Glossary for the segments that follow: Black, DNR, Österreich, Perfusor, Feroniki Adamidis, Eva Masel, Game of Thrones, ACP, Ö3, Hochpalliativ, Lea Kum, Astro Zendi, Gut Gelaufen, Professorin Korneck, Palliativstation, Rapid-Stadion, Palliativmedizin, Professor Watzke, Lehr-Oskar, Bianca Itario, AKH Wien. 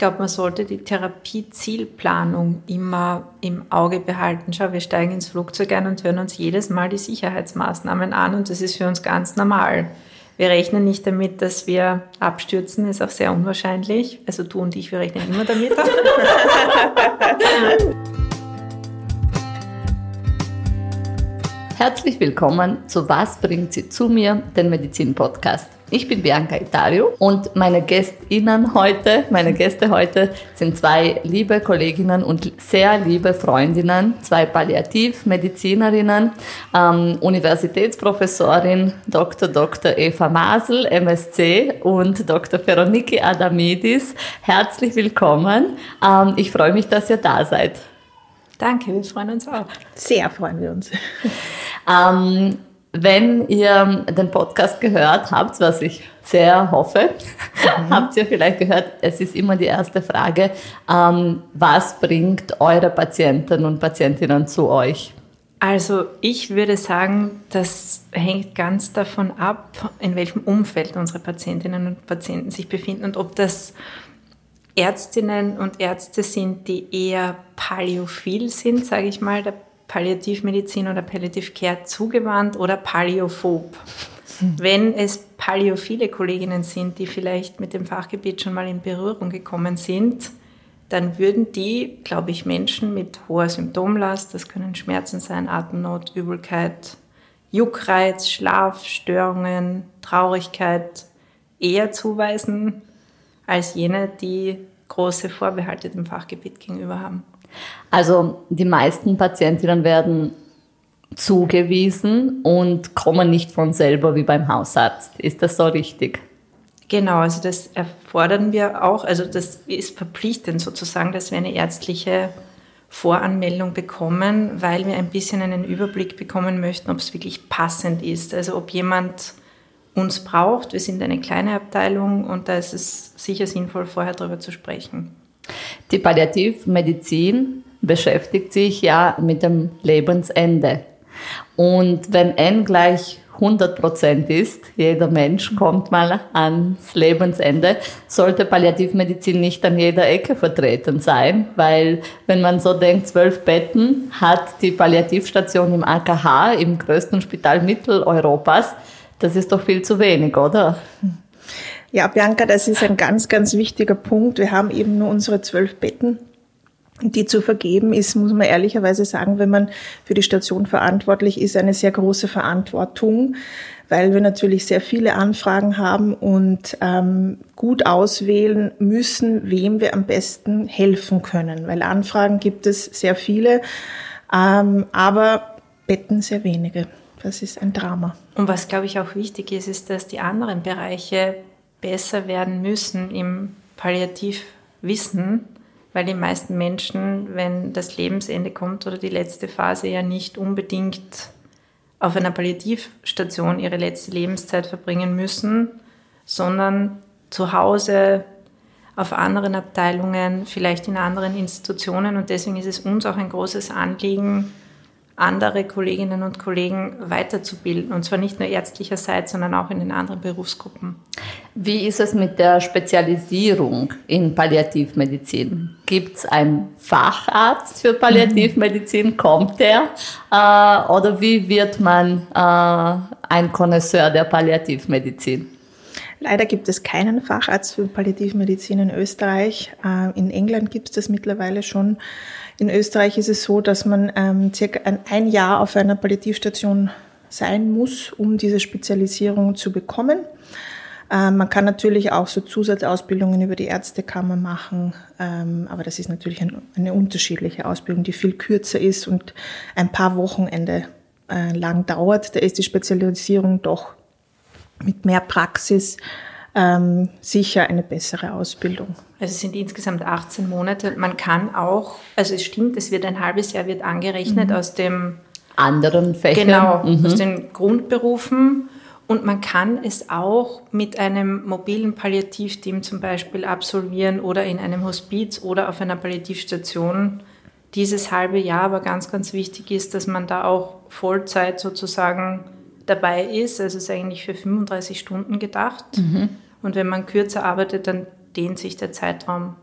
Ich glaube, man sollte die Therapiezielplanung immer im Auge behalten. Schau, wir steigen ins Flugzeug ein und hören uns jedes Mal die Sicherheitsmaßnahmen an und das ist für uns ganz normal. Wir rechnen nicht damit, dass wir abstürzen, ist auch sehr unwahrscheinlich. Also du und ich, wir rechnen immer damit. Herzlich willkommen zu Was bringt Sie zu mir, den Medizin-Podcast. Ich bin Bianca Itario und meine Gäste heute sind zwei liebe Kolleginnen und sehr liebe Freundinnen, zwei Palliativmedizinerinnen, Universitätsprofessorin Dr. Eva Masel, MSc und Dr. Feroniki Adamidis. Herzlich willkommen. Ich freue mich, dass ihr da seid. Danke, wir freuen uns auch. Sehr freuen wir uns. Wenn ihr den Podcast gehört habt, was ich sehr hoffe, habt ihr vielleicht gehört, es ist immer die erste Frage, was bringt eure Patienten und Patientinnen zu euch? Also ich würde sagen, das hängt ganz davon ab, in welchem Umfeld unsere Patientinnen und Patienten sich befinden und ob das Ärztinnen und Ärzte sind, die eher palliativ sind, sage ich mal, der Palliativmedizin oder Palliative Care zugewandt oder palliophob. Wenn es paliophile Kolleginnen sind, die vielleicht mit dem Fachgebiet schon mal in Berührung gekommen sind, dann würden die, glaube ich, Menschen mit hoher Symptomlast, das können Schmerzen sein, Atemnot, Übelkeit, Juckreiz, Schlafstörungen, Traurigkeit eher zuweisen als jene, die große Vorbehalte dem Fachgebiet gegenüber haben. Also die meisten Patientinnen werden zugewiesen und kommen nicht von selber wie beim Hausarzt. Ist das so richtig? Genau, also das erfordern wir auch. Also das ist verpflichtend sozusagen, dass wir eine ärztliche Voranmeldung bekommen, weil wir ein bisschen einen Überblick bekommen möchten, ob es wirklich passend ist. Also ob jemand uns braucht. Wir sind eine kleine Abteilung und da ist es sicher sinnvoll, vorher darüber zu sprechen. Die Palliativmedizin beschäftigt sich ja mit dem Lebensende. Und wenn N gleich 100% ist, jeder Mensch kommt mal ans Lebensende, sollte Palliativmedizin nicht an jeder Ecke vertreten sein, weil wenn man so denkt, 12 Betten hat die Palliativstation im AKH, im größten Spital Mitteleuropas, das ist doch viel zu wenig, oder? Ja, Bianca, das ist ein ganz, ganz wichtiger Punkt. Wir haben eben nur unsere 12 Betten. Die zu vergeben ist, muss man ehrlicherweise sagen, wenn man für die Station verantwortlich ist, eine sehr große Verantwortung, weil wir natürlich sehr viele Anfragen haben und gut auswählen müssen, wem wir am besten helfen können, weil Anfragen gibt es sehr viele, aber Betten sehr wenige. Das ist ein Drama. Und was, glaube ich, auch wichtig ist, ist, dass die anderen Bereiche besser werden müssen im Palliativwissen, weil die meisten Menschen, wenn das Lebensende kommt oder die letzte Phase, ja nicht unbedingt auf einer Palliativstation ihre letzte Lebenszeit verbringen müssen, sondern zu Hause, auf anderen Abteilungen, vielleicht in anderen Institutionen. Und deswegen ist es uns auch ein großes Anliegen, andere Kolleginnen und Kollegen weiterzubilden. Und zwar nicht nur ärztlicherseits, sondern auch in den anderen Berufsgruppen. Wie ist es mit der Spezialisierung in Palliativmedizin? Gibt es einen Facharzt für Palliativmedizin? Kommt der? Oder wie wird man ein Connoisseur der Palliativmedizin? Leider gibt es keinen Facharzt für Palliativmedizin in Österreich. In England gibt es das mittlerweile schon. In Österreich ist es so, dass man circa ein Jahr auf einer Palliativstation sein muss, um diese Spezialisierung zu bekommen. Man kann natürlich auch so Zusatzausbildungen über die Ärztekammer machen, aber das ist natürlich eine unterschiedliche Ausbildung, die viel kürzer ist und ein paar Wochenende lang dauert. Da ist die Spezialisierung doch mit mehr Praxis sicher eine bessere Ausbildung. Also es sind insgesamt 18 Monate. Man kann auch, also es stimmt, es wird ein halbes Jahr wird angerechnet aus dem anderen Fächern. Genau, aus den Grundberufen. Und man kann es auch mit einem mobilen Palliativteam zum Beispiel absolvieren oder in einem Hospiz oder auf einer Palliativstation dieses halbe Jahr. Aber ganz, ganz wichtig ist, dass man da auch Vollzeit sozusagen dabei ist, also es ist eigentlich für 35 Stunden gedacht und wenn man kürzer arbeitet, dann dehnt sich der Zeitraum.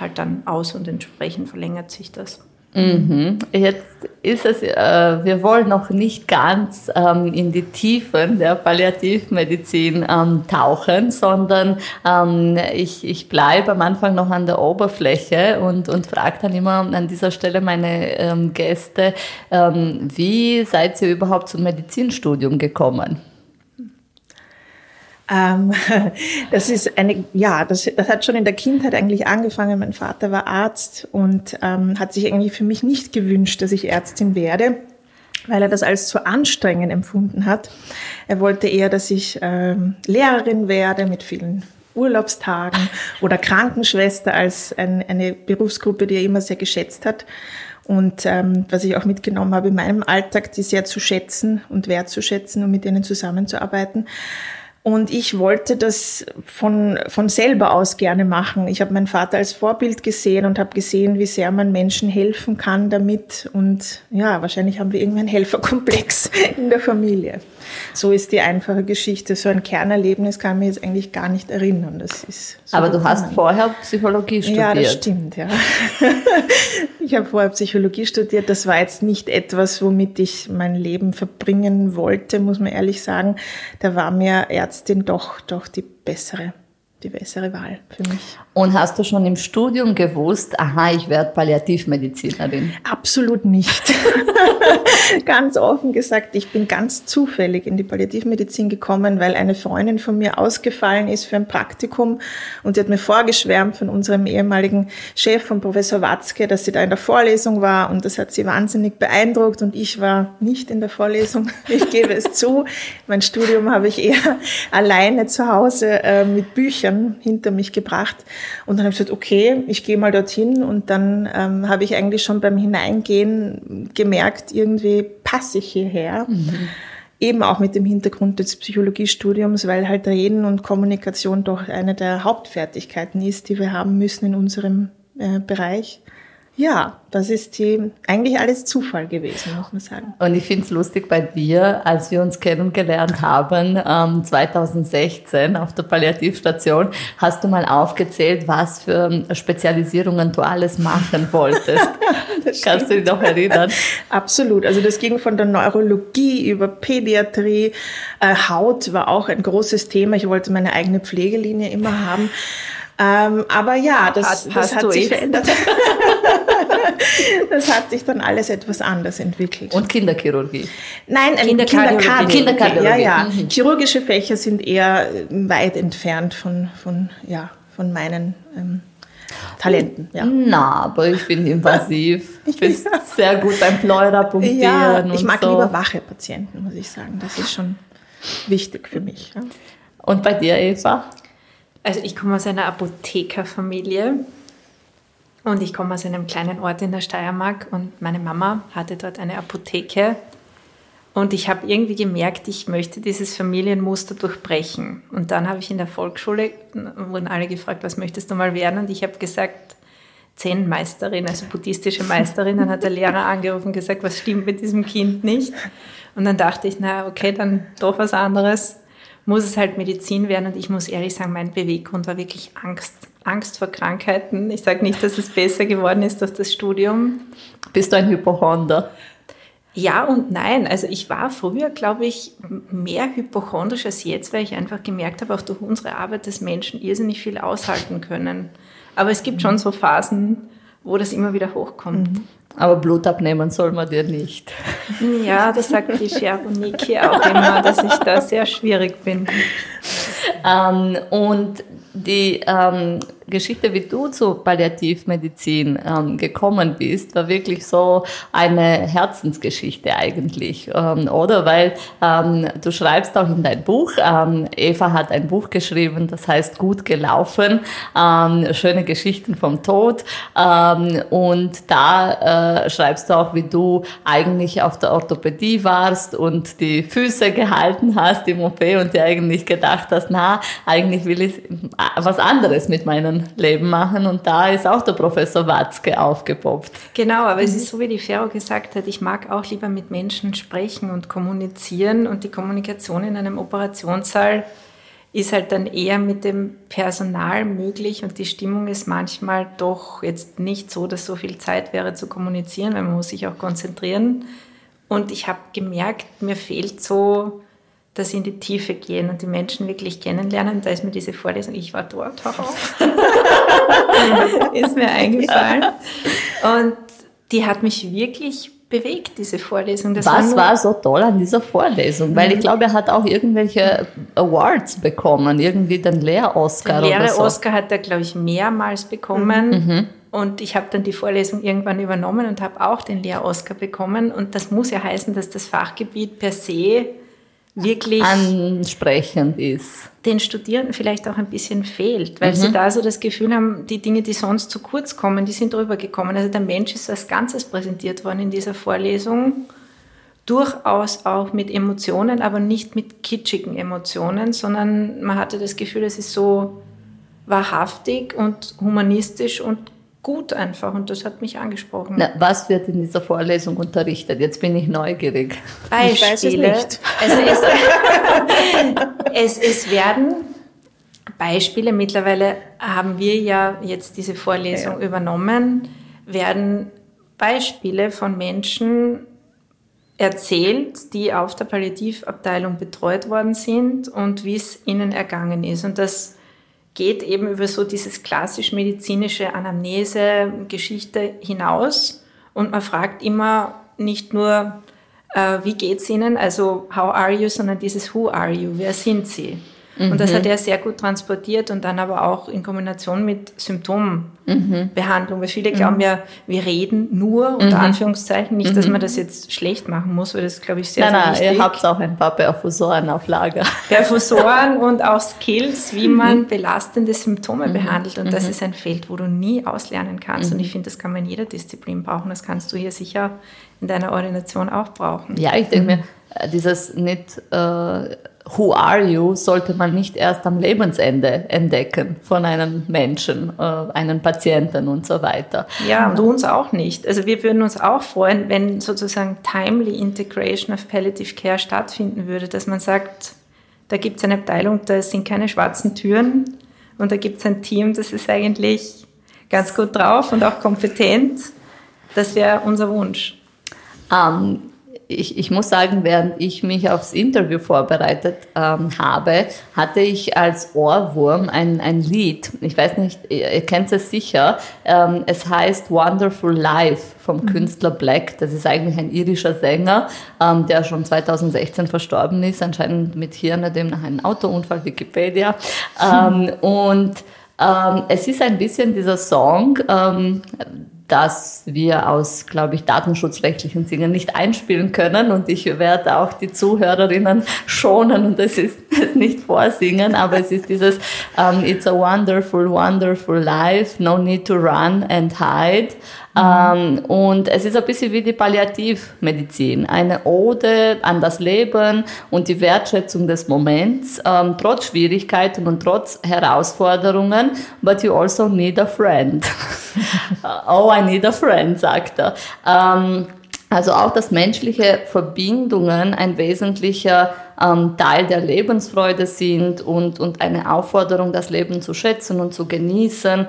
halt dann aus und entsprechend verlängert sich das. Mhm. Jetzt ist es, wir wollen noch nicht ganz in die Tiefen der Palliativmedizin tauchen, sondern ich bleibe am Anfang noch an der Oberfläche und frage dann immer an dieser Stelle meine Gäste, wie seid ihr überhaupt zum Medizinstudium gekommen? Das ist eine, ja, das hat schon in der Kindheit eigentlich angefangen. Mein Vater war Arzt und hat sich eigentlich für mich nicht gewünscht, dass ich Ärztin werde, weil er das als zu anstrengend empfunden hat. Er wollte eher, dass ich Lehrerin werde mit vielen Urlaubstagen oder Krankenschwester als eine Berufsgruppe, die er immer sehr geschätzt hat. Und was ich auch mitgenommen habe in meinem Alltag, die sehr zu schätzen und wertzuschätzen und mit denen zusammenzuarbeiten. Und ich wollte das von selber aus gerne machen. Ich habe meinen Vater als Vorbild gesehen und habe gesehen, wie sehr man Menschen helfen kann damit. Und ja, wahrscheinlich haben wir irgendeinen Helferkomplex in der Familie. So ist die einfache Geschichte. So ein Kernerlebnis kann ich mich jetzt eigentlich gar nicht erinnern. Das ist so. Aber du hast vorher Psychologie studiert. Ja, das stimmt, ja. Ich habe vorher Psychologie studiert. Das war jetzt nicht etwas, womit ich mein Leben verbringen wollte, muss man ehrlich sagen. Da war mir Ärztin doch die bessere Wahl für mich. Und hast du schon im Studium gewusst, aha, ich werde Palliativmedizinerin? Absolut nicht. Ganz offen gesagt, ich bin ganz zufällig in die Palliativmedizin gekommen, weil eine Freundin von mir ausgefallen ist für ein Praktikum und die hat mir vorgeschwärmt von unserem ehemaligen Chef, von Professor Watzke, dass sie da in der Vorlesung war und das hat sie wahnsinnig beeindruckt und ich war nicht in der Vorlesung. Ich gebe es zu, mein Studium habe ich eher alleine zu Hause mit Büchern hinter mich gebracht. Und dann habe ich gesagt, okay, ich gehe mal dorthin. Und dann habe ich eigentlich schon beim Hineingehen gemerkt, irgendwie passe ich hierher. Mhm. Eben auch mit dem Hintergrund des Psychologiestudiums, weil halt Reden und Kommunikation doch eine der Hauptfertigkeiten ist, die wir haben müssen in unserem Bereich. Ja, das ist eigentlich alles Zufall gewesen, muss man sagen. Und ich finde es lustig bei dir, als wir uns kennengelernt haben, 2016 auf der Palliativstation, hast du mal aufgezählt, was für Spezialisierungen du alles machen wolltest. Kannst du dich noch erinnern? Absolut. Also das ging von der Neurologie über Pädiatrie. Haut war auch ein großes Thema. Ich wollte meine eigene Pflegelinie immer haben. Aber ja, das hat sich verändert. Das hat sich dann alles etwas anders entwickelt. Und Kinderchirurgie? Nein, Kinderkardiologie. Ja. Mhm. Chirurgische Fächer sind eher weit entfernt von meinen Talenten. Ja. Na, aber ich bin invasiv. Ich bin sehr gut beim Pleura punktieren. Ja, ich mag lieber wache Patienten, muss ich sagen. Das ist schon wichtig für mich. Ja. Und bei dir, Eva? Also ich komme aus einer Apothekerfamilie und ich komme aus einem kleinen Ort in der Steiermark und meine Mama hatte dort eine Apotheke und ich habe irgendwie gemerkt, ich möchte dieses Familienmuster durchbrechen. Und dann habe ich in der Volksschule, wurden alle gefragt, was möchtest du mal werden? Und ich habe gesagt, Zen-Meisterin, also buddhistische Meisterin. Dann hat der Lehrer angerufen und gesagt, was stimmt mit diesem Kind nicht? Und dann dachte ich, na okay, dann doch was anderes. Muss es halt Medizin werden und ich muss ehrlich sagen, mein Beweggrund war wirklich Angst. Angst vor Krankheiten. Ich sage nicht, dass es besser geworden ist durch das Studium. Bist du ein Hypochonder? Ja und nein. Also ich war früher, glaube ich, mehr hypochondrisch als jetzt, weil ich einfach gemerkt habe, auch durch unsere Arbeit, dass Menschen irrsinnig viel aushalten können. Aber es gibt schon so Phasen, wo das immer wieder hochkommt. Mhm. Aber Blut abnehmen soll man dir nicht. Ja, das sagt die Feroniki auch immer, dass ich da sehr schwierig bin. Und die Geschichte, wie du zur Palliativmedizin gekommen bist, war wirklich so eine Herzensgeschichte eigentlich, oder? Weil du schreibst auch in dein Buch, Eva hat ein Buch geschrieben, das heißt Gut Gelaufen, schöne Geschichten vom Tod und da schreibst du auch, wie du eigentlich auf der Orthopädie warst und die Füße gehalten hast im OP und dir eigentlich gedacht hast, na, eigentlich will ich was anderes mit meinen Leben machen und da ist auch der Professor Watzke aufgepoppt. Genau, aber es ist so, wie die Fero gesagt hat, ich mag auch lieber mit Menschen sprechen und kommunizieren und die Kommunikation in einem Operationssaal ist halt dann eher mit dem Personal möglich und die Stimmung ist manchmal doch jetzt nicht so, dass so viel Zeit wäre zu kommunizieren, weil man muss sich auch konzentrieren. Und ich habe gemerkt, mir fehlt so, dass sie in die Tiefe gehen und die Menschen wirklich kennenlernen. Da ist mir diese Vorlesung, ich war dort, ist mir eingefallen. Und die hat mich wirklich bewegt, diese Vorlesung. Das Was war so toll an dieser Vorlesung? Weil ich glaube, er hat auch irgendwelche Awards bekommen, irgendwie den Lehr-Oscar oder so. Den Lehr-Oscar hat er, glaube ich, mehrmals bekommen. Mhm. Und ich habe dann die Vorlesung irgendwann übernommen und habe auch den Lehr-Oscar bekommen. Und das muss ja heißen, dass das Fachgebiet per se wirklich ansprechend ist. Den Studierenden vielleicht auch ein bisschen fehlt, weil sie da so das Gefühl haben, die Dinge, die sonst zu kurz kommen, die sind drüber gekommen. Also der Mensch ist als Ganzes präsentiert worden in dieser Vorlesung, durchaus auch mit Emotionen, aber nicht mit kitschigen Emotionen, sondern man hatte das Gefühl, es ist so wahrhaftig und humanistisch und gut einfach, und das hat mich angesprochen. Na, was wird in dieser Vorlesung unterrichtet? Jetzt bin ich neugierig. Beispiele. Ich weiß es nicht. Also es werden Beispiele, mittlerweile haben wir ja jetzt diese Vorlesung übernommen, werden Beispiele von Menschen erzählt, die auf der Palliativabteilung betreut worden sind und wie es ihnen ergangen ist. Und das geht eben über so dieses klassisch-medizinische Anamnese-Geschichte hinaus, und man fragt immer nicht nur, wie geht's Ihnen, also how are you, sondern dieses who are you, wer sind Sie? Mhm. Und das hat er sehr gut transportiert und dann aber auch in Kombination mit Symptombehandlung, weil viele glauben ja, wir reden nur, unter Anführungszeichen, nicht, dass man das jetzt schlecht machen muss, weil das, glaube ich, sehr, sehr wichtig. Ihr habt auch ein paar Perfusoren auf Lager. Perfusoren und auch Skills, wie man belastende Symptome behandelt, und das ist ein Feld, wo du nie auslernen kannst, und ich finde, das kann man in jeder Disziplin brauchen, das kannst du hier sicher in deiner Ordination auch brauchen. Ja, ich denke mir, dieses nicht... Who are you, sollte man nicht erst am Lebensende entdecken von einem Menschen, einem Patienten und so weiter. Ja, und uns auch nicht. Also wir würden uns auch freuen, wenn sozusagen timely integration of palliative care stattfinden würde, dass man sagt, da gibt es eine Abteilung, da sind keine schwarzen Türen, und da gibt es ein Team, das ist eigentlich ganz gut drauf und auch kompetent. Das wäre unser Wunsch. Ich muss sagen, während ich mich aufs Interview vorbereitet habe, hatte ich als Ohrwurm ein Lied. Ich weiß nicht, ihr kennt es sicher. Es heißt Wonderful Life vom Künstler Black. Das ist eigentlich ein irischer Sänger, der schon 2016 verstorben ist, anscheinend mit Hirnödem nach einem Autounfall, Wikipedia. Es ist ein bisschen dieser Song, dass wir aus, glaube ich, datenschutzrechtlichen Dingen nicht einspielen können, und ich werde auch die Zuhörerinnen schonen und es nicht vorsingen, aber es ist dieses It's a wonderful, wonderful life, no need to run and hide. Und es ist ein bisschen wie die Palliativmedizin, eine Ode an das Leben und die Wertschätzung des Moments, trotz Schwierigkeiten und trotz Herausforderungen, but you also need a friend. Oh, I need a friend, sagt er. Also auch, dass menschliche Verbindungen ein wesentlicher Teil der Lebensfreude sind, und eine Aufforderung, das Leben zu schätzen und zu genießen,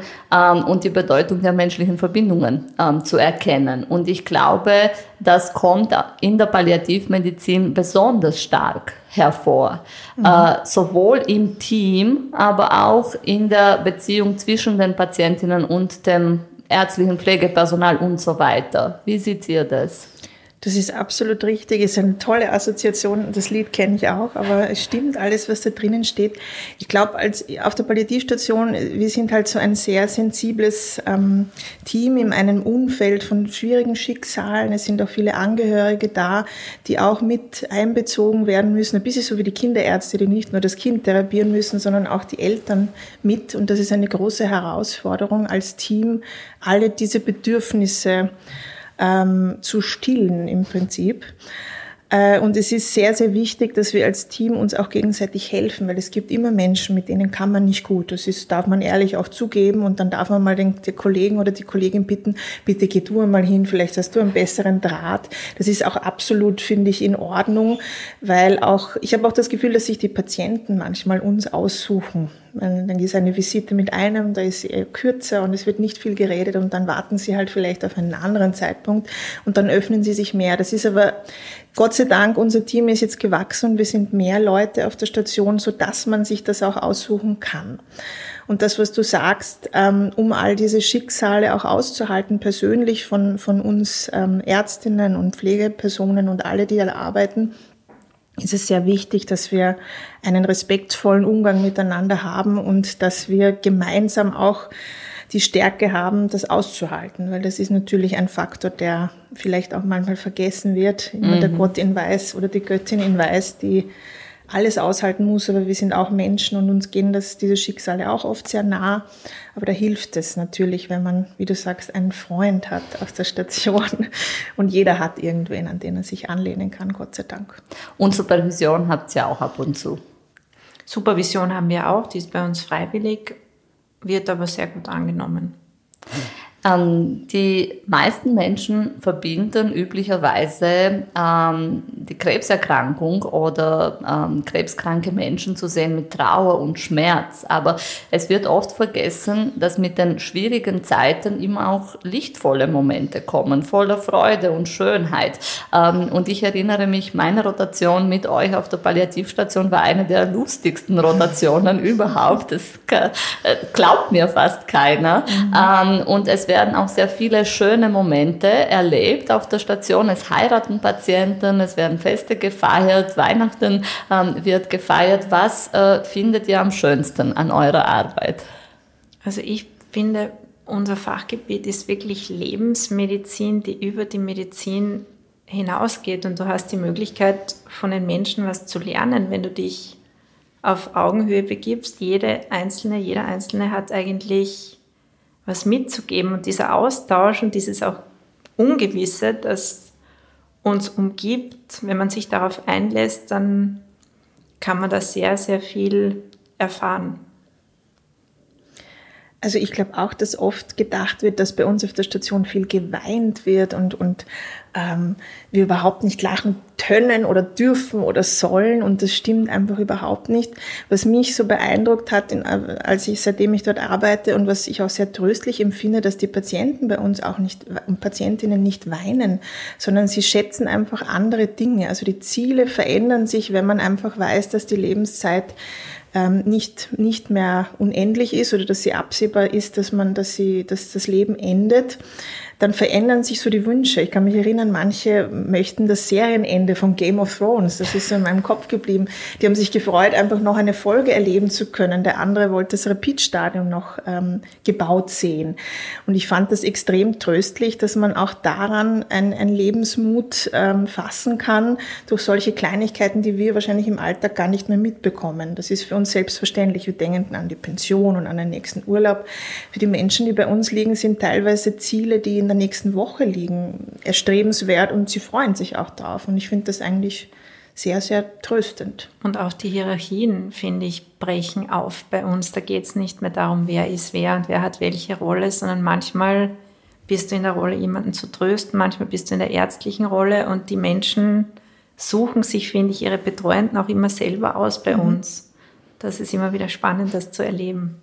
und die Bedeutung der menschlichen Verbindungen zu erkennen. Und ich glaube, das kommt in der Palliativmedizin besonders stark hervor. Sowohl im Team, aber auch in der Beziehung zwischen den Patientinnen und dem ärztlichen Pflegepersonal und so weiter. Wie seht ihr das? Das ist absolut richtig. Es ist eine tolle Assoziation. Das Lied kenne ich auch, aber es stimmt alles, was da drinnen steht. Ich glaube, auf der Palliativstation, wir sind halt so ein sehr sensibles Team in einem Umfeld von schwierigen Schicksalen. Es sind auch viele Angehörige da, die auch mit einbezogen werden müssen. Ein bisschen so wie die Kinderärzte, die nicht nur das Kind therapieren müssen, sondern auch die Eltern mit. Und das ist eine große Herausforderung als Team, alle diese Bedürfnisse zu stillen im Prinzip. Und es ist sehr, sehr wichtig, dass wir als Team uns auch gegenseitig helfen, weil es gibt immer Menschen, mit denen kann man nicht gut. Das ist, darf man ehrlich auch zugeben, und dann darf man mal den Kollegen oder die Kollegin bitten, bitte geh du einmal hin, vielleicht hast du einen besseren Draht. Das ist auch absolut, finde ich, in Ordnung, weil auch, ich habe auch das Gefühl, dass sich die Patienten manchmal uns aussuchen. Dann ist eine Visite mit einem, da ist eher kürzer und es wird nicht viel geredet und dann warten sie halt vielleicht auf einen anderen Zeitpunkt und dann öffnen sie sich mehr. Das ist aber, Gott sei Dank, unser Team ist jetzt gewachsen und wir sind mehr Leute auf der Station, sodass man sich das auch aussuchen kann. Und das, was du sagst, um all diese Schicksale auch auszuhalten, persönlich von uns Ärztinnen und Pflegepersonen und alle, die da arbeiten, ist es sehr wichtig, dass wir einen respektvollen Umgang miteinander haben und dass wir gemeinsam auch die Stärke haben, das auszuhalten, weil das ist natürlich ein Faktor, der vielleicht auch manchmal vergessen wird, immer der Gott in Weiß oder die Göttin in Weiß, die alles aushalten muss, aber wir sind auch Menschen und uns gehen diese Schicksale auch oft sehr nah, aber da hilft es natürlich, wenn man, wie du sagst, einen Freund hat auf der Station und jeder hat irgendwen, an den er sich anlehnen kann, Gott sei Dank. Und Supervision habt ihr ja auch ab und zu. Supervision haben wir auch, die ist bei uns freiwillig, wird aber sehr gut angenommen. Die meisten Menschen verbinden üblicherweise die Krebserkrankung oder krebskranke Menschen zu sehen mit Trauer und Schmerz. Aber es wird oft vergessen, dass mit den schwierigen Zeiten immer auch lichtvolle Momente kommen, voller Freude und Schönheit. Und ich erinnere mich, meine Rotation mit euch auf der Palliativstation war eine der lustigsten Rotationen überhaupt. Das glaubt mir fast keiner. Und es werden auch sehr viele schöne Momente erlebt auf der Station. Es heiraten Patienten, es werden Feste gefeiert, Weihnachten wird gefeiert. Was findet ihr am schönsten an eurer Arbeit? Also ich finde, unser Fachgebiet ist wirklich Lebensmedizin, die über die Medizin hinausgeht. Und du hast die Möglichkeit, von den Menschen was zu lernen, wenn du dich auf Augenhöhe begibst. Jeder Einzelne hat eigentlich was mitzugeben, und dieser Austausch und dieses auch Ungewisse, das uns umgibt, wenn man sich darauf einlässt, dann kann man da sehr, sehr viel erfahren. Also ich glaube auch, dass oft gedacht wird, dass bei uns auf der Station viel geweint wird und wir überhaupt nicht lachen können oder dürfen oder sollen, und das stimmt einfach überhaupt nicht. Was mich so beeindruckt hat, seitdem ich dort arbeite, und was ich auch sehr tröstlich empfinde, dass die Patienten bei uns auch nicht und Patientinnen nicht weinen, sondern sie schätzen einfach andere Dinge. Also die Ziele verändern sich, wenn man einfach weiß, dass die Lebenszeit nicht mehr unendlich ist oder dass sie absehbar ist, dass das Leben endet, dann verändern sich so die Wünsche. Ich kann mich erinnern, manche möchten das Serienende von Game of Thrones. Das ist so in meinem Kopf geblieben. Die haben sich gefreut, einfach noch eine Folge erleben zu können. Der andere wollte das Rapid-Stadion noch gebaut sehen. Und ich fand das extrem tröstlich, dass man auch daran einen Lebensmut fassen kann, durch solche Kleinigkeiten, die wir wahrscheinlich im Alltag gar nicht mehr mitbekommen. Das ist für uns selbstverständlich. Wir denken an die Pension und an den nächsten Urlaub. Für die Menschen, die bei uns liegen, sind teilweise Ziele, die in der nächsten Woche liegen, erstrebenswert, und sie freuen sich auch drauf. Und ich finde das eigentlich sehr, sehr tröstend. Und auch die Hierarchien, finde ich, brechen auf bei uns. Da geht es nicht mehr darum, wer ist wer und wer hat welche Rolle, sondern manchmal bist du in der Rolle, jemanden zu trösten, manchmal bist du in der ärztlichen Rolle, und die Menschen suchen sich, finde ich, ihre Betreuenden auch immer selber aus bei uns. Das ist immer wieder spannend, das zu erleben.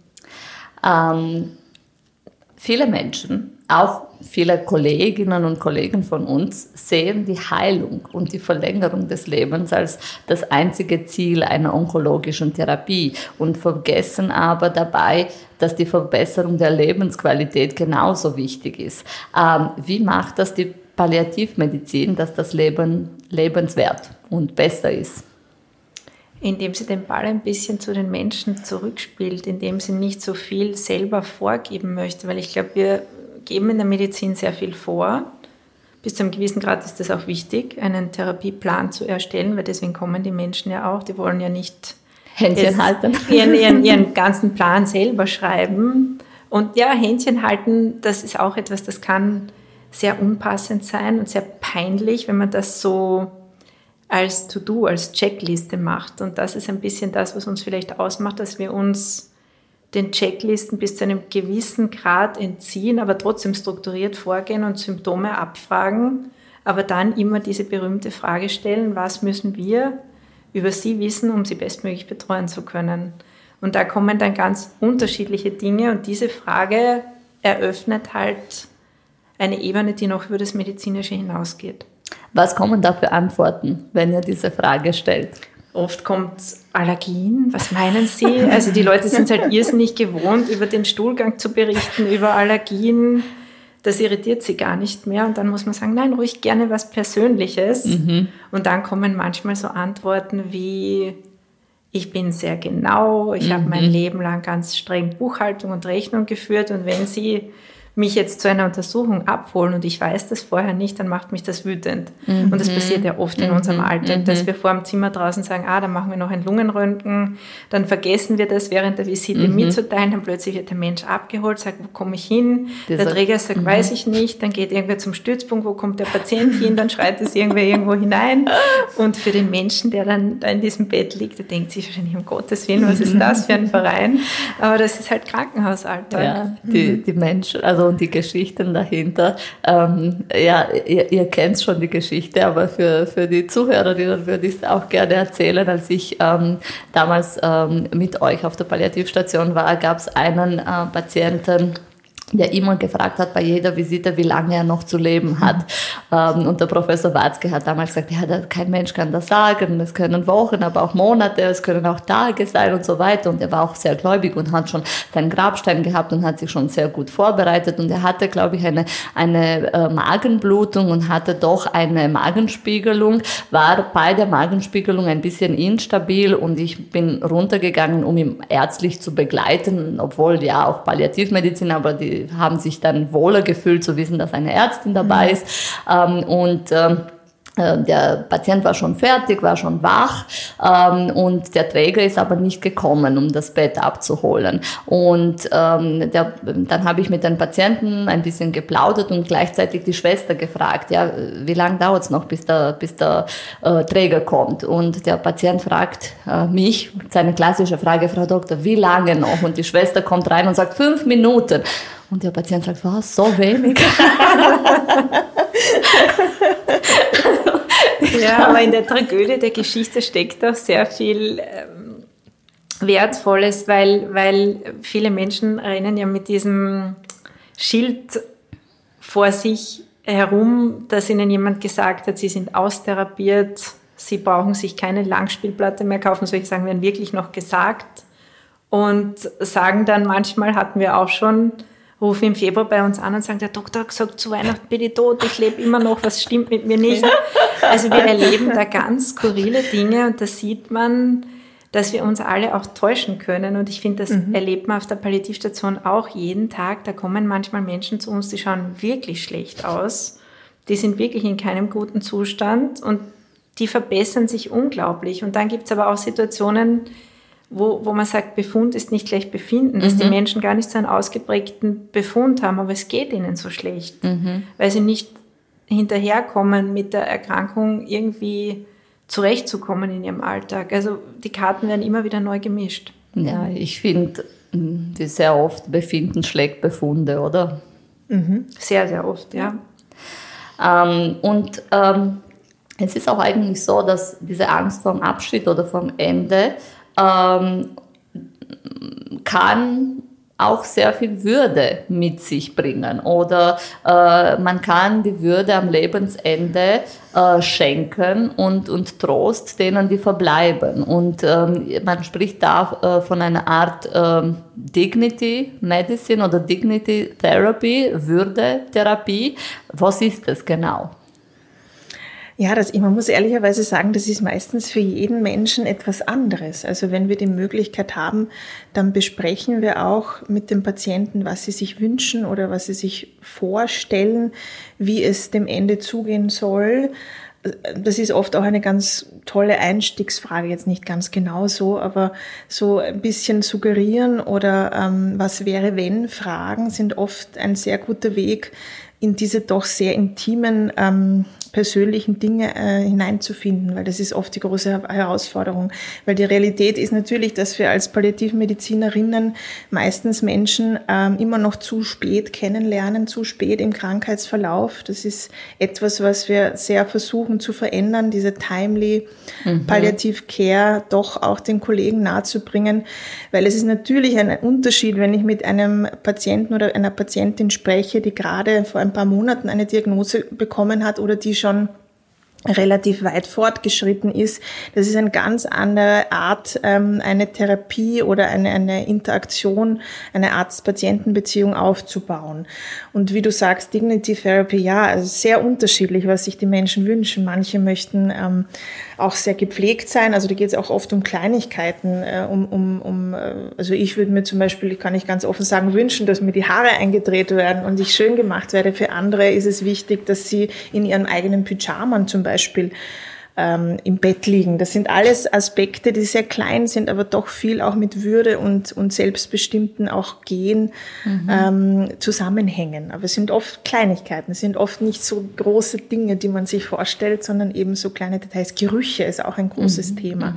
Viele Menschen, auch viele Kolleginnen und Kollegen von uns, sehen die Heilung und die Verlängerung des Lebens als das einzige Ziel einer onkologischen Therapie und vergessen aber dabei, dass die Verbesserung der Lebensqualität genauso wichtig ist. Wie macht das die Palliativmedizin, dass das Leben lebenswert und besser ist? Indem sie den Ball ein bisschen zu den Menschen zurückspielt, indem sie nicht so viel selber vorgeben möchte, weil ich glaube, wir geben in der Medizin sehr viel vor. Bis zu einem gewissen Grad ist das auch wichtig, einen Therapieplan zu erstellen, weil deswegen kommen die Menschen ja auch, die wollen ja nicht Händchen halten. Ihren ganzen Plan selber schreiben. Und ja, Händchen halten, das ist auch etwas, das kann sehr unpassend sein und sehr peinlich, wenn man das so als To-Do, als Checkliste macht. Und das ist ein bisschen das, was uns vielleicht ausmacht, dass wir uns den Checklisten bis zu einem gewissen Grad entziehen, aber trotzdem strukturiert vorgehen und Symptome abfragen, aber dann immer diese berühmte Frage stellen, was müssen wir über sie wissen, um sie bestmöglich betreuen zu können. Und da kommen dann ganz unterschiedliche Dinge und diese Frage eröffnet halt eine Ebene, die noch über das Medizinische hinausgeht. Was kommen da für Antworten, wenn ihr diese Frage stellt? Oft kommt Allergien, was meinen Sie? Also die Leute sind halt irrsinnig gewohnt, über den Stuhlgang zu berichten, über Allergien. Das irritiert sie gar nicht mehr. Und dann muss man sagen, nein, ruhig gerne was Persönliches. Mhm. Und dann kommen manchmal so Antworten wie, ich bin sehr genau, ich habe mein Leben lang ganz streng Buchhaltung und Rechnung geführt. Und wenn Sie mich jetzt zu einer Untersuchung abholen und ich weiß das vorher nicht, dann macht mich das wütend. Mhm. Und das passiert ja oft in unserem Alltag, dass wir vor dem Zimmer draußen sagen, dann machen wir noch ein Lungenröntgen, dann vergessen wir das während der Visite mitzuteilen, dann plötzlich wird der Mensch abgeholt, sagt, wo komme ich hin? Der Träger sagt, weiß ich nicht, dann geht irgendwer zum Stützpunkt, wo kommt der Patient hin, dann schreit es irgendwer irgendwo hinein. Und für den Menschen, der dann da in diesem Bett liegt, der denkt sich wahrscheinlich, um Gottes Willen, was ist das für ein Verein? Aber das ist halt Krankenhausalltag. Ja, die Menschen, und die Geschichten dahinter. Ihr kennt schon die Geschichte, aber für die Zuhörerinnen würde ich es auch gerne erzählen. Als ich damals mit euch auf der Palliativstation war, gab es einen Patienten, der immer gefragt hat bei jeder Visite, wie lange er noch zu leben hat. Und der Professor Watzke hat damals gesagt, kein Mensch kann das sagen, es können Wochen, aber auch Monate, es können auch Tage sein und so weiter. Und er war auch sehr gläubig und hat schon seinen Grabstein gehabt und hat sich schon sehr gut vorbereitet. Und er hatte, glaube ich, eine Magenblutung und hatte doch eine Magenspiegelung, war bei der Magenspiegelung ein bisschen instabil und ich bin runtergegangen, um ihn ärztlich zu begleiten, obwohl ja auch Palliativmedizin, aber die haben sich dann wohler gefühlt, zu wissen, dass eine Ärztin dabei ist. Der Patient war schon fertig, war schon wach, und der Träger ist aber nicht gekommen, um das Bett abzuholen. Und dann habe ich mit den Patienten ein bisschen geplaudert und gleichzeitig die Schwester gefragt, wie lange dauert es noch, bis der Träger kommt? Und der Patient fragt mich, seine klassische Frage, Frau Doktor, wie lange noch? Und die Schwester kommt rein und sagt, 5 Minuten. Und der Patient sagt, was, so wenig? Ja, aber in der Tragödie der Geschichte steckt auch sehr viel Wertvolles, weil viele Menschen rennen ja mit diesem Schild vor sich herum, dass ihnen jemand gesagt hat, sie sind austherapiert, sie brauchen sich keine Langspielplatte mehr kaufen, solche Sachen werden wirklich noch gesagt und sagen dann manchmal, hatten wir auch schon, rufen im Februar bei uns an und sagen, der Doktor hat gesagt, zu Weihnachten bin ich tot, ich lebe immer noch, was stimmt mit mir nicht? Also wir erleben da ganz skurrile Dinge und da sieht man, dass wir uns alle auch täuschen können und ich finde, das erlebt man auf der Palliativstation auch jeden Tag. Da kommen manchmal Menschen zu uns, die schauen wirklich schlecht aus, die sind wirklich in keinem guten Zustand und die verbessern sich unglaublich. Und dann gibt es aber auch Situationen, wo man sagt, Befund ist nicht gleich Befinden, dass die Menschen gar nicht so einen ausgeprägten Befund haben, aber es geht ihnen so schlecht, weil sie nicht hinterherkommen, mit der Erkrankung irgendwie zurechtzukommen in ihrem Alltag. Also die Karten werden immer wieder neu gemischt. Ja, ich finde, sehr oft Befinden schlägt Befunde, oder? Mhm. Sehr, sehr oft, ja. Es ist auch eigentlich so, dass diese Angst vorm Abschied oder vorm Ende kann auch sehr viel Würde mit sich bringen oder man kann die Würde am Lebensende schenken und Trost denen, die verbleiben. Und man spricht da von einer Art Dignity Medicine oder Dignity Therapy, Würde-Therapie. Was ist das genau? Ja, man muss ehrlicherweise sagen, das ist meistens für jeden Menschen etwas anderes. Also wenn wir die Möglichkeit haben, dann besprechen wir auch mit dem Patienten, was sie sich wünschen oder was sie sich vorstellen, wie es dem Ende zugehen soll. Das ist oft auch eine ganz tolle Einstiegsfrage, jetzt nicht ganz genau so, aber so ein bisschen suggerieren oder was wäre, wenn Fragen sind oft ein sehr guter Weg, in diese doch sehr intimen persönlichen Dinge hineinzufinden, weil das ist oft die große Herausforderung. Weil die Realität ist natürlich, dass wir als Palliativmedizinerinnen meistens Menschen immer noch zu spät kennenlernen, zu spät im Krankheitsverlauf. Das ist etwas, was wir sehr versuchen zu verändern, diese timely Palliativ Care doch auch den Kollegen nahezubringen, weil es ist natürlich ein Unterschied, wenn ich mit einem Patienten oder einer Patientin spreche, die gerade vor ein paar Monaten eine Diagnose bekommen hat oder die schon relativ weit fortgeschritten ist. Das ist eine ganz andere Art, eine Therapie oder eine Interaktion, eine Arzt-Patienten-Beziehung aufzubauen. Und wie du sagst, Dignity Therapy, ja, also sehr unterschiedlich, was sich die Menschen wünschen. Manche möchten auch sehr gepflegt sein, also da geht es auch oft um Kleinigkeiten. Also ich würde mir zum Beispiel, kann ich ganz offen sagen, wünschen, dass mir die Haare eingedreht werden und ich schön gemacht werde. Für andere ist es wichtig, dass sie in ihren eigenen Pyjaman zum Beispiel im Bett liegen. Das sind alles Aspekte, die sehr klein sind, aber doch viel auch mit Würde und Selbstbestimmten auch gehen, zusammenhängen. Aber es sind oft Kleinigkeiten, es sind oft nicht so große Dinge, die man sich vorstellt, sondern eben so kleine Details. Gerüche ist auch ein großes Thema.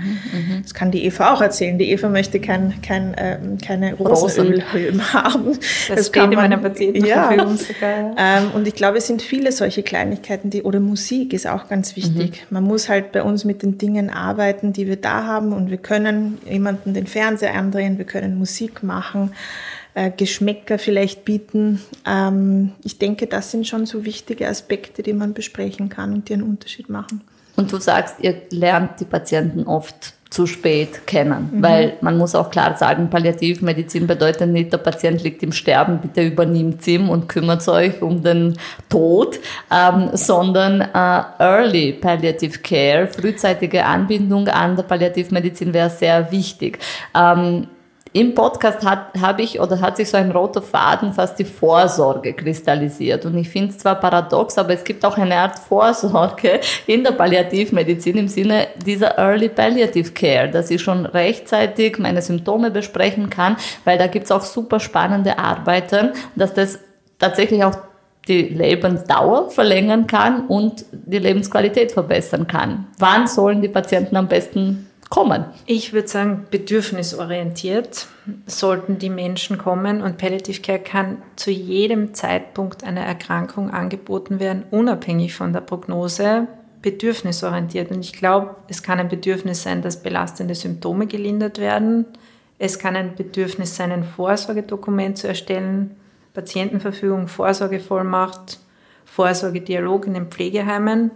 Das kann die Eva auch erzählen. Die Eva möchte keine Rosenölhöhlen haben. Das steht in meiner Patientenverfügung sogar. Ja. Und ich glaube, es sind viele solche Kleinigkeiten, oder Musik ist auch ganz wichtig. Man muss halt bei uns mit den Dingen arbeiten, die wir da haben, und wir können jemanden den Fernseher andrehen, wir können Musik machen, Geschmäcker vielleicht bieten. Ich denke, das sind schon so wichtige Aspekte, die man besprechen kann und die einen Unterschied machen. Und du sagst, ihr lernt die Patienten oft zu spät kennen, weil man muss auch klar sagen, Palliativmedizin bedeutet nicht, der Patient liegt im Sterben, bitte übernimmt ihn und kümmert euch um den Tod, sondern Early Palliative Care, frühzeitige Anbindung an der Palliativmedizin wäre sehr wichtig. Im Podcast hat sich so ein roter Faden fast die Vorsorge kristallisiert. Und ich finde es zwar paradox, aber es gibt auch eine Art Vorsorge in der Palliativmedizin im Sinne dieser Early Palliative Care, dass ich schon rechtzeitig meine Symptome besprechen kann, weil da gibt es auch super spannende Arbeiten, dass das tatsächlich auch die Lebensdauer verlängern kann und die Lebensqualität verbessern kann. Wann sollen die Patienten am besten kommen? Ich würde sagen, bedürfnisorientiert sollten die Menschen kommen, und Palliative Care kann zu jedem Zeitpunkt einer Erkrankung angeboten werden, unabhängig von der Prognose, bedürfnisorientiert. Und ich glaube, es kann ein Bedürfnis sein, dass belastende Symptome gelindert werden. Es kann ein Bedürfnis sein, ein Vorsorgedokument zu erstellen, Patientenverfügung, Vorsorgevollmacht, Vorsorgedialog in den Pflegeheimen,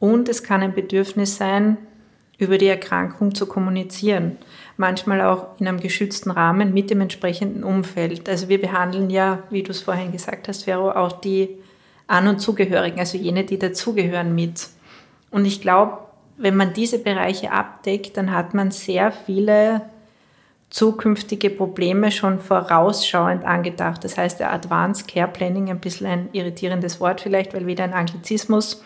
und es kann ein Bedürfnis sein, über die Erkrankung zu kommunizieren, manchmal auch in einem geschützten Rahmen mit dem entsprechenden Umfeld. Also wir behandeln ja, wie du es vorhin gesagt hast, Vero, auch die An- und Zugehörigen, also jene, die dazugehören, mit. Und ich glaube, wenn man diese Bereiche abdeckt, dann hat man sehr viele zukünftige Probleme schon vorausschauend angedacht. Das heißt, der Advanced Care Planning, ein bisschen ein irritierendes Wort vielleicht, weil wieder ein Anglizismus,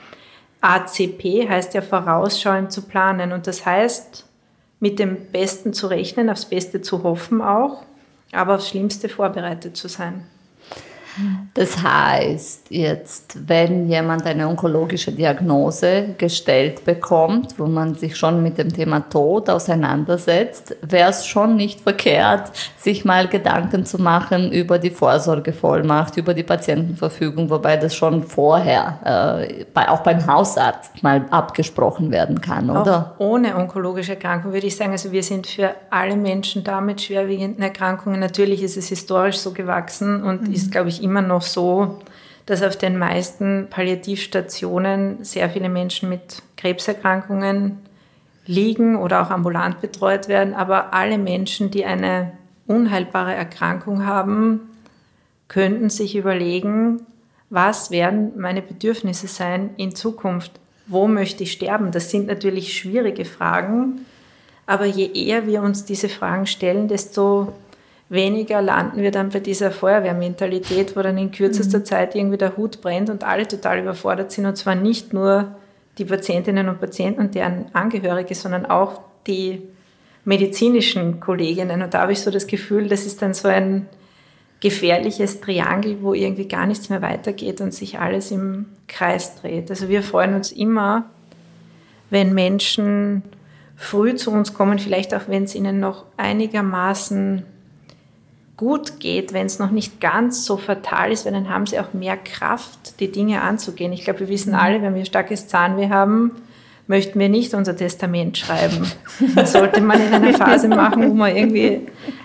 ACP heißt ja vorausschauend zu planen, und das heißt, mit dem Besten zu rechnen, aufs Beste zu hoffen auch, aber aufs Schlimmste vorbereitet zu sein. Das heißt jetzt, wenn jemand eine onkologische Diagnose gestellt bekommt, wo man sich schon mit dem Thema Tod auseinandersetzt, wäre es schon nicht verkehrt, sich mal Gedanken zu machen über die Vorsorgevollmacht, über die Patientenverfügung, wobei das schon vorher auch beim Hausarzt mal abgesprochen werden kann, oder? Auch ohne onkologische Erkrankung würde ich sagen, also wir sind für alle Menschen da mit schwerwiegenden Erkrankungen. Natürlich ist es historisch so gewachsen und ist, glaube ich, immer noch so, dass auf den meisten Palliativstationen sehr viele Menschen mit Krebserkrankungen liegen oder auch ambulant betreut werden. Aber alle Menschen, die eine unheilbare Erkrankung haben, könnten sich überlegen, was werden meine Bedürfnisse sein in Zukunft? Wo möchte ich sterben? Das sind natürlich schwierige Fragen, aber je eher wir uns diese Fragen stellen, desto weniger landen wir dann bei dieser Feuerwehrmentalität, wo dann in kürzester Zeit irgendwie der Hut brennt und alle total überfordert sind. Und zwar nicht nur die Patientinnen und Patienten und deren Angehörige, sondern auch die medizinischen Kolleginnen. Und da habe ich so das Gefühl, das ist dann so ein gefährliches Triangel, wo irgendwie gar nichts mehr weitergeht und sich alles im Kreis dreht. Also wir freuen uns immer, wenn Menschen früh zu uns kommen, vielleicht auch wenn es ihnen noch einigermaßen gut geht, wenn es noch nicht ganz so fatal ist, weil dann haben sie auch mehr Kraft, die Dinge anzugehen. Ich glaube, wir wissen alle, wenn wir starkes Zahnweh haben, möchten wir nicht unser Testament schreiben. Das sollte man in einer Phase machen, wo man irgendwie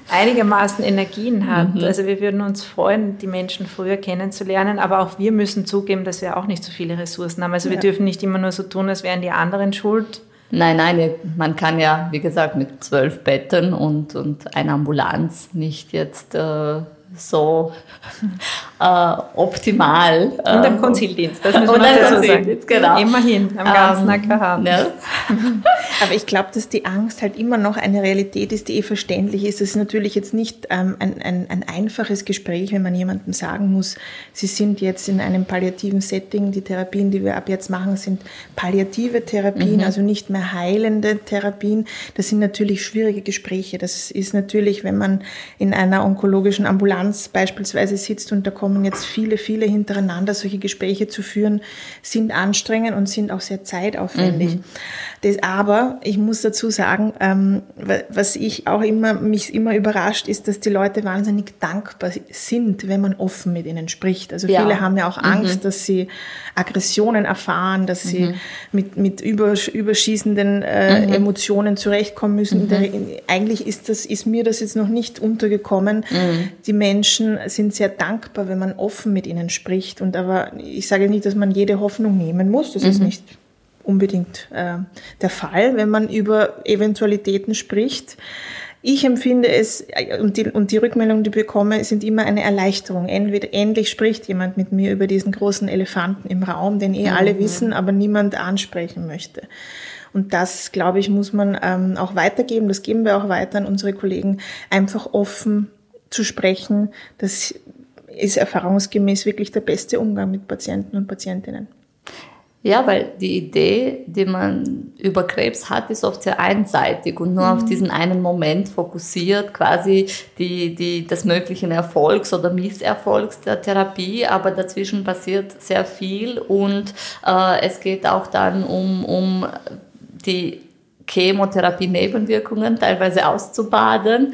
einigermaßen Energien hat. Also wir würden uns freuen, die Menschen früher kennenzulernen, aber auch wir müssen zugeben, dass wir auch nicht so viele Ressourcen haben. Also wir dürfen nicht immer nur so tun, als wären die anderen schuld. Nein, man kann ja, wie gesagt, mit 12 Betten und einer Ambulanz nicht jetzt optimal. Und am Konzildienst, das muss man dazu sagen. Genau. Immerhin, am ganzen AKH. Ne? Aber ich glaube, dass die Angst halt immer noch eine Realität ist, die verständlich ist. Es ist natürlich jetzt nicht ein einfaches Gespräch, wenn man jemandem sagen muss, sie sind jetzt in einem palliativen Setting, die Therapien, die wir ab jetzt machen, sind palliative Therapien, also nicht mehr heilende Therapien. Das sind natürlich schwierige Gespräche. Das ist natürlich, wenn man in einer onkologischen Ambulanz beispielsweise sitzt und da kommen jetzt viele, viele hintereinander, solche Gespräche zu führen, sind anstrengend und sind auch sehr zeitaufwendig. Aber ich muss dazu sagen, was mich immer überrascht, ist, dass die Leute wahnsinnig dankbar sind, wenn man offen mit ihnen spricht. Also viele haben ja auch Angst, dass sie Aggressionen erfahren, dass sie mit überschießenden Emotionen zurechtkommen müssen. Eigentlich ist mir das jetzt noch nicht untergekommen. Die Menschen sind sehr dankbar, wenn man offen mit ihnen spricht. Aber ich sage nicht, dass man jede Hoffnung nehmen muss. Das ist nicht unbedingt der Fall, wenn man über Eventualitäten spricht. Ich empfinde es, und die Rückmeldungen, die ich bekomme, sind immer eine Erleichterung. Endlich spricht jemand mit mir über diesen großen Elefanten im Raum, den alle wissen, aber niemand ansprechen möchte. Und das, glaube ich, muss man auch weitergeben. Das geben wir auch weiter an unsere Kollegen. Einfach offen zu sprechen, das ist erfahrungsgemäß wirklich der beste Umgang mit Patienten und Patientinnen. Ja, weil die Idee, die man über Krebs hat, ist oft sehr einseitig und nur auf diesen einen Moment fokussiert, quasi das möglichen Erfolgs- oder Misserfolgs der Therapie, aber dazwischen passiert sehr viel und es geht auch dann um die Chemotherapie-Nebenwirkungen teilweise auszubaden.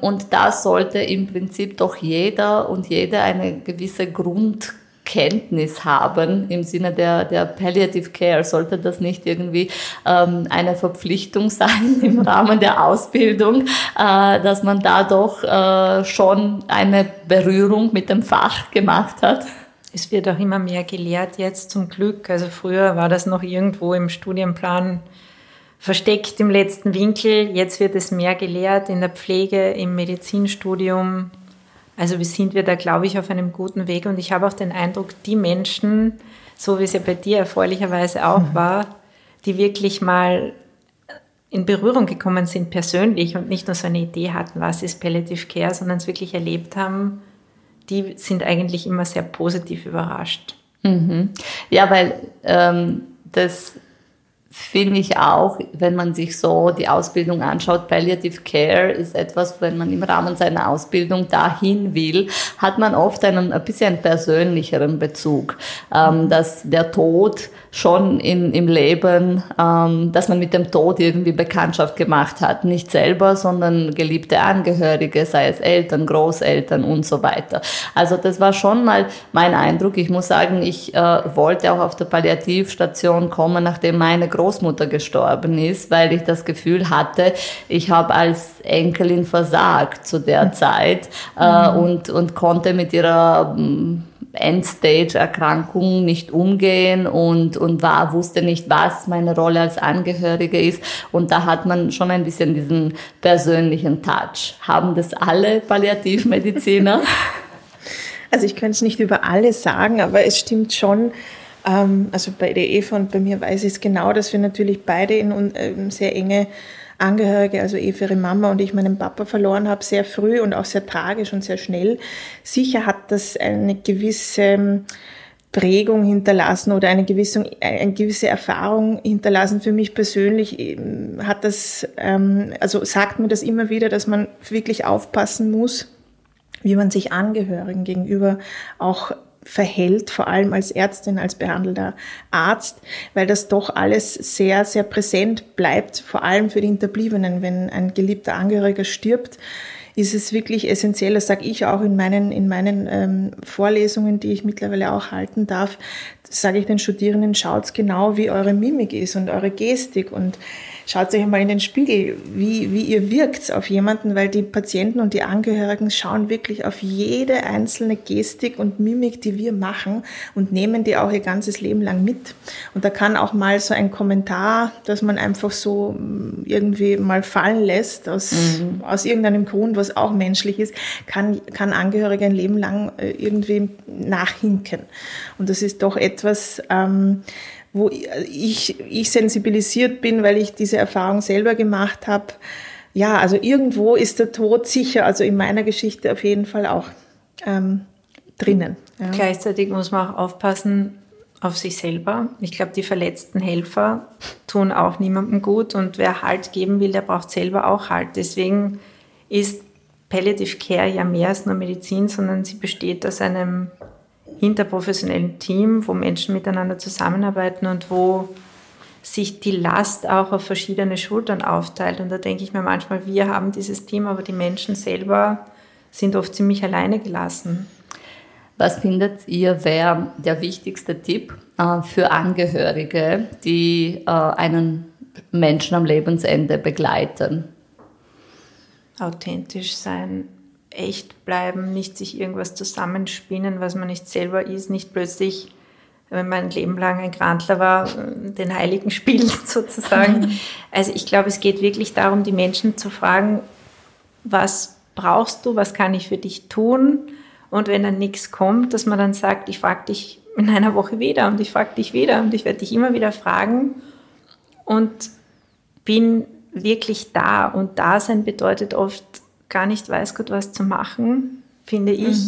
Und da sollte im Prinzip doch jeder und jede eine gewisse Grundkenntnis haben im Sinne der Palliative Care. Sollte das nicht irgendwie eine Verpflichtung sein im Rahmen der Ausbildung, dass man da doch schon eine Berührung mit dem Fach gemacht hat? Es wird auch immer mehr gelehrt jetzt zum Glück. Also früher war das noch irgendwo im Studienplan versteckt im letzten Winkel, jetzt wird es mehr gelehrt in der Pflege, im Medizinstudium. Also sind wir da, glaube ich, auf einem guten Weg. Und ich habe auch den Eindruck, die Menschen, so wie es ja bei dir erfreulicherweise auch war, die wirklich mal in Berührung gekommen sind persönlich und nicht nur so eine Idee hatten, was ist Palliative Care, sondern es wirklich erlebt haben, die sind eigentlich immer sehr positiv überrascht. Ja, weil das finde ich auch, wenn man sich so die Ausbildung anschaut, Palliative Care ist etwas, wenn man im Rahmen seiner Ausbildung dahin will, hat man oft einen ein bisschen persönlicheren Bezug, dass der Tod schon im Leben, dass man mit dem Tod irgendwie Bekanntschaft gemacht hat, nicht selber, sondern geliebte Angehörige, sei es Eltern, Großeltern und so weiter. Also das war schon mal mein Eindruck. Ich muss sagen, ich wollte auch auf der Palliativstation kommen, nachdem meine Großmutter gestorben ist, weil ich das Gefühl hatte, ich habe als Enkelin versagt zu der Zeit und konnte mit ihrer Endstage-Erkrankung nicht umgehen und wusste nicht, was meine Rolle als Angehörige ist. Und da hat man schon ein bisschen diesen persönlichen Touch. Haben das alle Palliativmediziner? Also ich könnte es nicht über alle sagen, aber es stimmt schon. Also bei der Eva und bei mir weiß ich es genau, dass wir natürlich beide in sehr enge Angehörige, also Eva, ihre Mama und ich, meinen Papa verloren habe, sehr früh und auch sehr tragisch und sehr schnell. Sicher hat das eine gewisse Prägung hinterlassen oder eine gewisse Erfahrung hinterlassen. Für mich persönlich hat das, also sagt mir das immer wieder, dass man wirklich aufpassen muss, wie man sich Angehörigen gegenüber auch verhält, vor allem als Ärztin, als behandelnder Arzt, weil das doch alles sehr, sehr präsent bleibt, vor allem für die Hinterbliebenen. Wenn ein geliebter Angehöriger stirbt, ist es wirklich essentiell, das sage ich auch in meinen Vorlesungen, die ich mittlerweile auch halten darf, sage ich den Studierenden, schaut genau, wie eure Mimik ist und eure Gestik und schaut euch einmal in den Spiegel, wie ihr wirkt auf jemanden, weil die Patienten und die Angehörigen schauen wirklich auf jede einzelne Gestik und Mimik, die wir machen und nehmen die auch ihr ganzes Leben lang mit. Und da kann auch mal so ein Kommentar, dass man einfach so irgendwie mal fallen lässt, aus irgendeinem Grund, was auch menschlich ist, kann Angehörige ein Leben lang irgendwie nachhinken. Und das ist doch etwas, wo ich sensibilisiert bin, weil ich diese Erfahrung selber gemacht habe. Ja, also irgendwo ist der Tod sicher, also in meiner Geschichte auf jeden Fall auch drinnen. Ja. Gleichzeitig muss man auch aufpassen auf sich selber. Ich glaube, die verletzten Helfer tun auch niemandem gut und wer Halt geben will, der braucht selber auch Halt. Deswegen ist Palliative Care ja mehr als nur Medizin, sondern sie besteht aus einem interprofessionellen Team, wo Menschen miteinander zusammenarbeiten und wo sich die Last auch auf verschiedene Schultern aufteilt. Und da denke ich mir manchmal, wir haben dieses Team, aber die Menschen selber sind oft ziemlich alleine gelassen. Was findet ihr, wäre der wichtigste Tipp für Angehörige, die einen Menschen am Lebensende begleiten? Authentisch sein. Echt bleiben, nicht sich irgendwas zusammenspinnen, was man nicht selber ist, nicht plötzlich, wenn man ein Leben lang ein Grantler war, den Heiligen spielt sozusagen. Also ich glaube, es geht wirklich darum, die Menschen zu fragen, was brauchst du, was kann ich für dich tun? Und wenn dann nichts kommt, dass man dann sagt, ich frage dich in einer Woche wieder und ich frage dich wieder und ich werde dich immer wieder fragen und bin wirklich da. Und Dasein bedeutet oft, gar nicht weiß Gott, was zu machen, finde ich,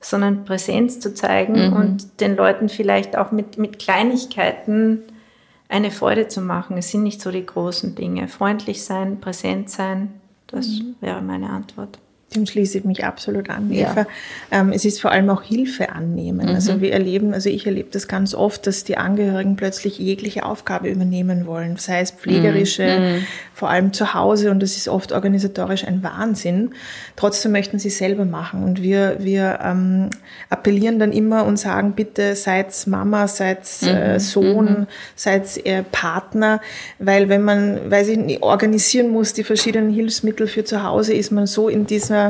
sondern Präsenz zu zeigen und den Leuten vielleicht auch mit Kleinigkeiten eine Freude zu machen. Es sind nicht so die großen Dinge. Freundlich sein, präsent sein, das wäre meine Antwort. Dem schließe ich mich absolut an, Eva. Ja. Es ist vor allem auch Hilfe annehmen. Also ich erlebe das ganz oft, dass die Angehörigen plötzlich jegliche Aufgabe übernehmen wollen, sei es pflegerische, vor allem zu Hause, und das ist oft organisatorisch ein Wahnsinn. Trotzdem möchten sie es selber machen und wir appellieren dann immer und sagen, bitte seid's Mama, seid's Sohn, seid's Partner, weil wenn man, organisieren muss, die verschiedenen Hilfsmittel für zu Hause, ist man so in dieser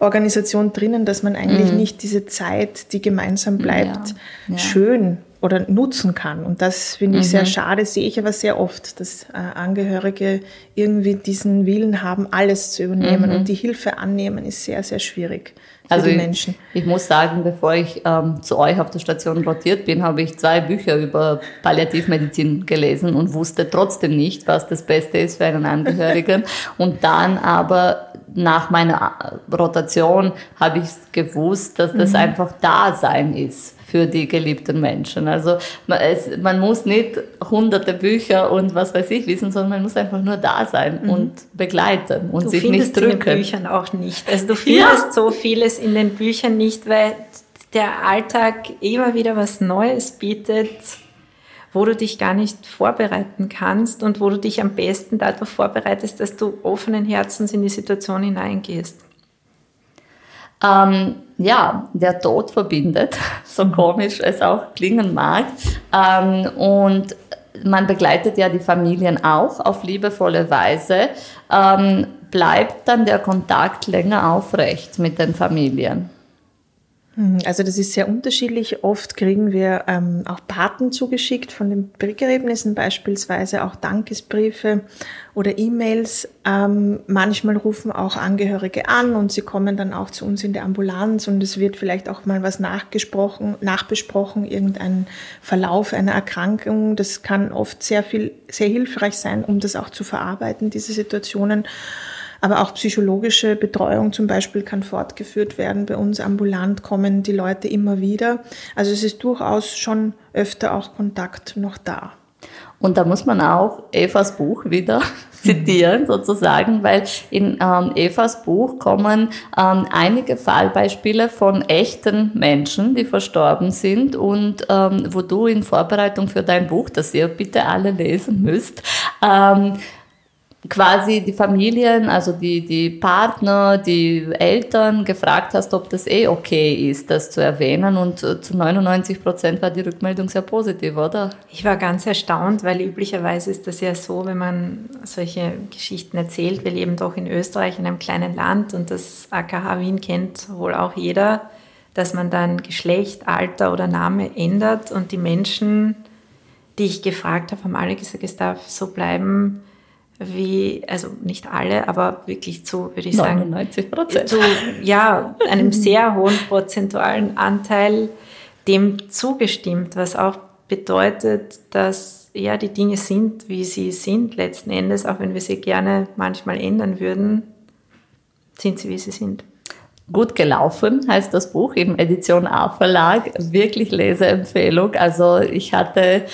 Organisation drinnen, dass man eigentlich nicht diese Zeit, die gemeinsam bleibt, schön oder nutzen kann. Und das finde ich sehr schade, sehe ich aber sehr oft, dass Angehörige irgendwie diesen Willen haben, alles zu übernehmen. Und die Hilfe annehmen ist sehr, sehr schwierig für die Menschen. Ich muss sagen, bevor ich zu euch auf der Station rotiert bin, habe ich 2 Bücher über Palliativmedizin gelesen und wusste trotzdem nicht, was das Beste ist für einen Angehörigen. Und dann aber nach meiner Rotation habe ich gewusst, dass das einfach Dasein ist für die geliebten Menschen. Also man muss nicht 100 Bücher und was weiß ich wissen, sondern man muss einfach nur da sein und begleiten und sich nicht drücken. Du findest in den Büchern auch nicht. Also du findest so vieles in den Büchern nicht, weil der Alltag immer wieder was Neues bietet, wo du dich gar nicht vorbereiten kannst und wo du dich am besten dadurch vorbereitest, dass du offenen Herzens in die Situation hineingehst. Der Tod verbindet, so komisch es auch klingen mag. Und man begleitet ja die Familien auch auf liebevolle Weise. Bleibt dann der Kontakt länger aufrecht mit den Familien? Also das ist sehr unterschiedlich. Oft kriegen wir auch Paten zugeschickt von den Begräbnissen, beispielsweise auch Dankesbriefe oder E-Mails. Manchmal rufen auch Angehörige an und sie kommen dann auch zu uns in der Ambulanz und es wird vielleicht auch mal was nachbesprochen, irgendein Verlauf einer Erkrankung. Das kann oft sehr hilfreich sein, um das auch zu verarbeiten, diese Situationen. Aber auch psychologische Betreuung zum Beispiel kann fortgeführt werden. Bei uns ambulant kommen die Leute immer wieder. Also es ist durchaus schon öfter auch Kontakt noch da. Und da muss man auch Evas Buch wieder zitieren sozusagen, weil in Evas Buch kommen einige Fallbeispiele von echten Menschen, die verstorben sind und wo du in Vorbereitung für dein Buch, das ihr bitte alle lesen müsst, quasi die Familien, also die Partner, die Eltern gefragt hast, ob das okay ist, das zu erwähnen, und zu 99% war die Rückmeldung sehr positiv, oder? Ich war ganz erstaunt, weil üblicherweise ist das ja so, wenn man solche Geschichten erzählt, weil eben doch in Österreich, in einem kleinen Land, und das AKH Wien kennt wohl auch jeder, dass man dann Geschlecht, Alter oder Name ändert, und die Menschen, die ich gefragt habe, haben alle gesagt, es darf so bleiben, wie, also nicht alle, aber wirklich zu, würde ich sagen, 99%. Zu, ja, einem sehr hohen prozentualen Anteil dem zugestimmt, was auch bedeutet, dass ja die Dinge sind, wie sie sind letzten Endes, auch wenn wir sie gerne manchmal ändern würden, sind sie, wie sie sind. Gut gelaufen heißt das Buch im Edition A Verlag, wirklich Leseempfehlung. Also ich hatte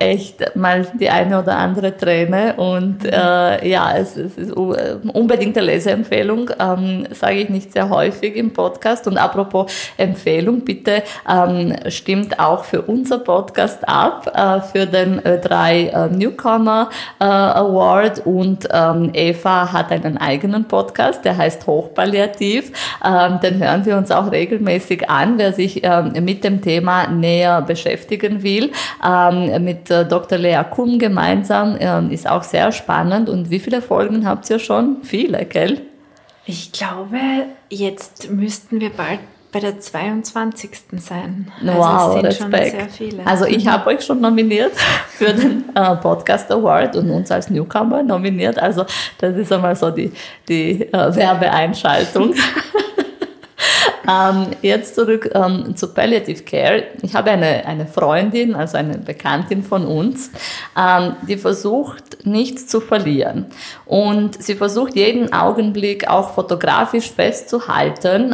echt mal die eine oder andere Träne und es ist unbedingt eine Leseempfehlung, sage ich nicht sehr häufig im Podcast. Und apropos Empfehlung, bitte stimmt auch für unser Podcast ab, für den Ö3 Newcomer Award, und Eva hat einen eigenen Podcast, der heißt Hochpalliativ. Den hören wir uns auch regelmäßig an, wer sich mit dem Thema näher beschäftigen will. Mit Dr. Lea Kum gemeinsam, ist auch sehr spannend. Und wie viele Folgen habt ihr schon? Viele, gell? Ich glaube, jetzt müssten wir bald bei der 22. sein. Also wow, es sind Respekt. Schon sehr viele. Also ich habe euch schon nominiert für den Podcast Award und uns als Newcomer nominiert. Also das ist einmal so die Werbeeinschaltung. Jetzt zurück zu Palliative Care. Ich habe eine Freundin, also eine Bekanntin von uns, die versucht, nichts zu verlieren. Und sie versucht, jeden Augenblick auch fotografisch festzuhalten.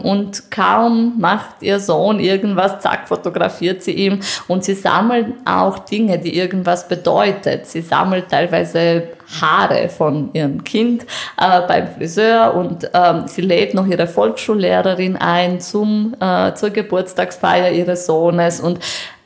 Und kaum macht ihr Sohn irgendwas, zack, fotografiert sie ihm. Und sie sammelt auch Dinge, die irgendwas bedeutet. Sie sammelt teilweise Haare von ihrem Kind beim Friseur, und sie lädt noch ihre Volksschullehrerin ein zur Geburtstagsfeier ihres Sohnes, und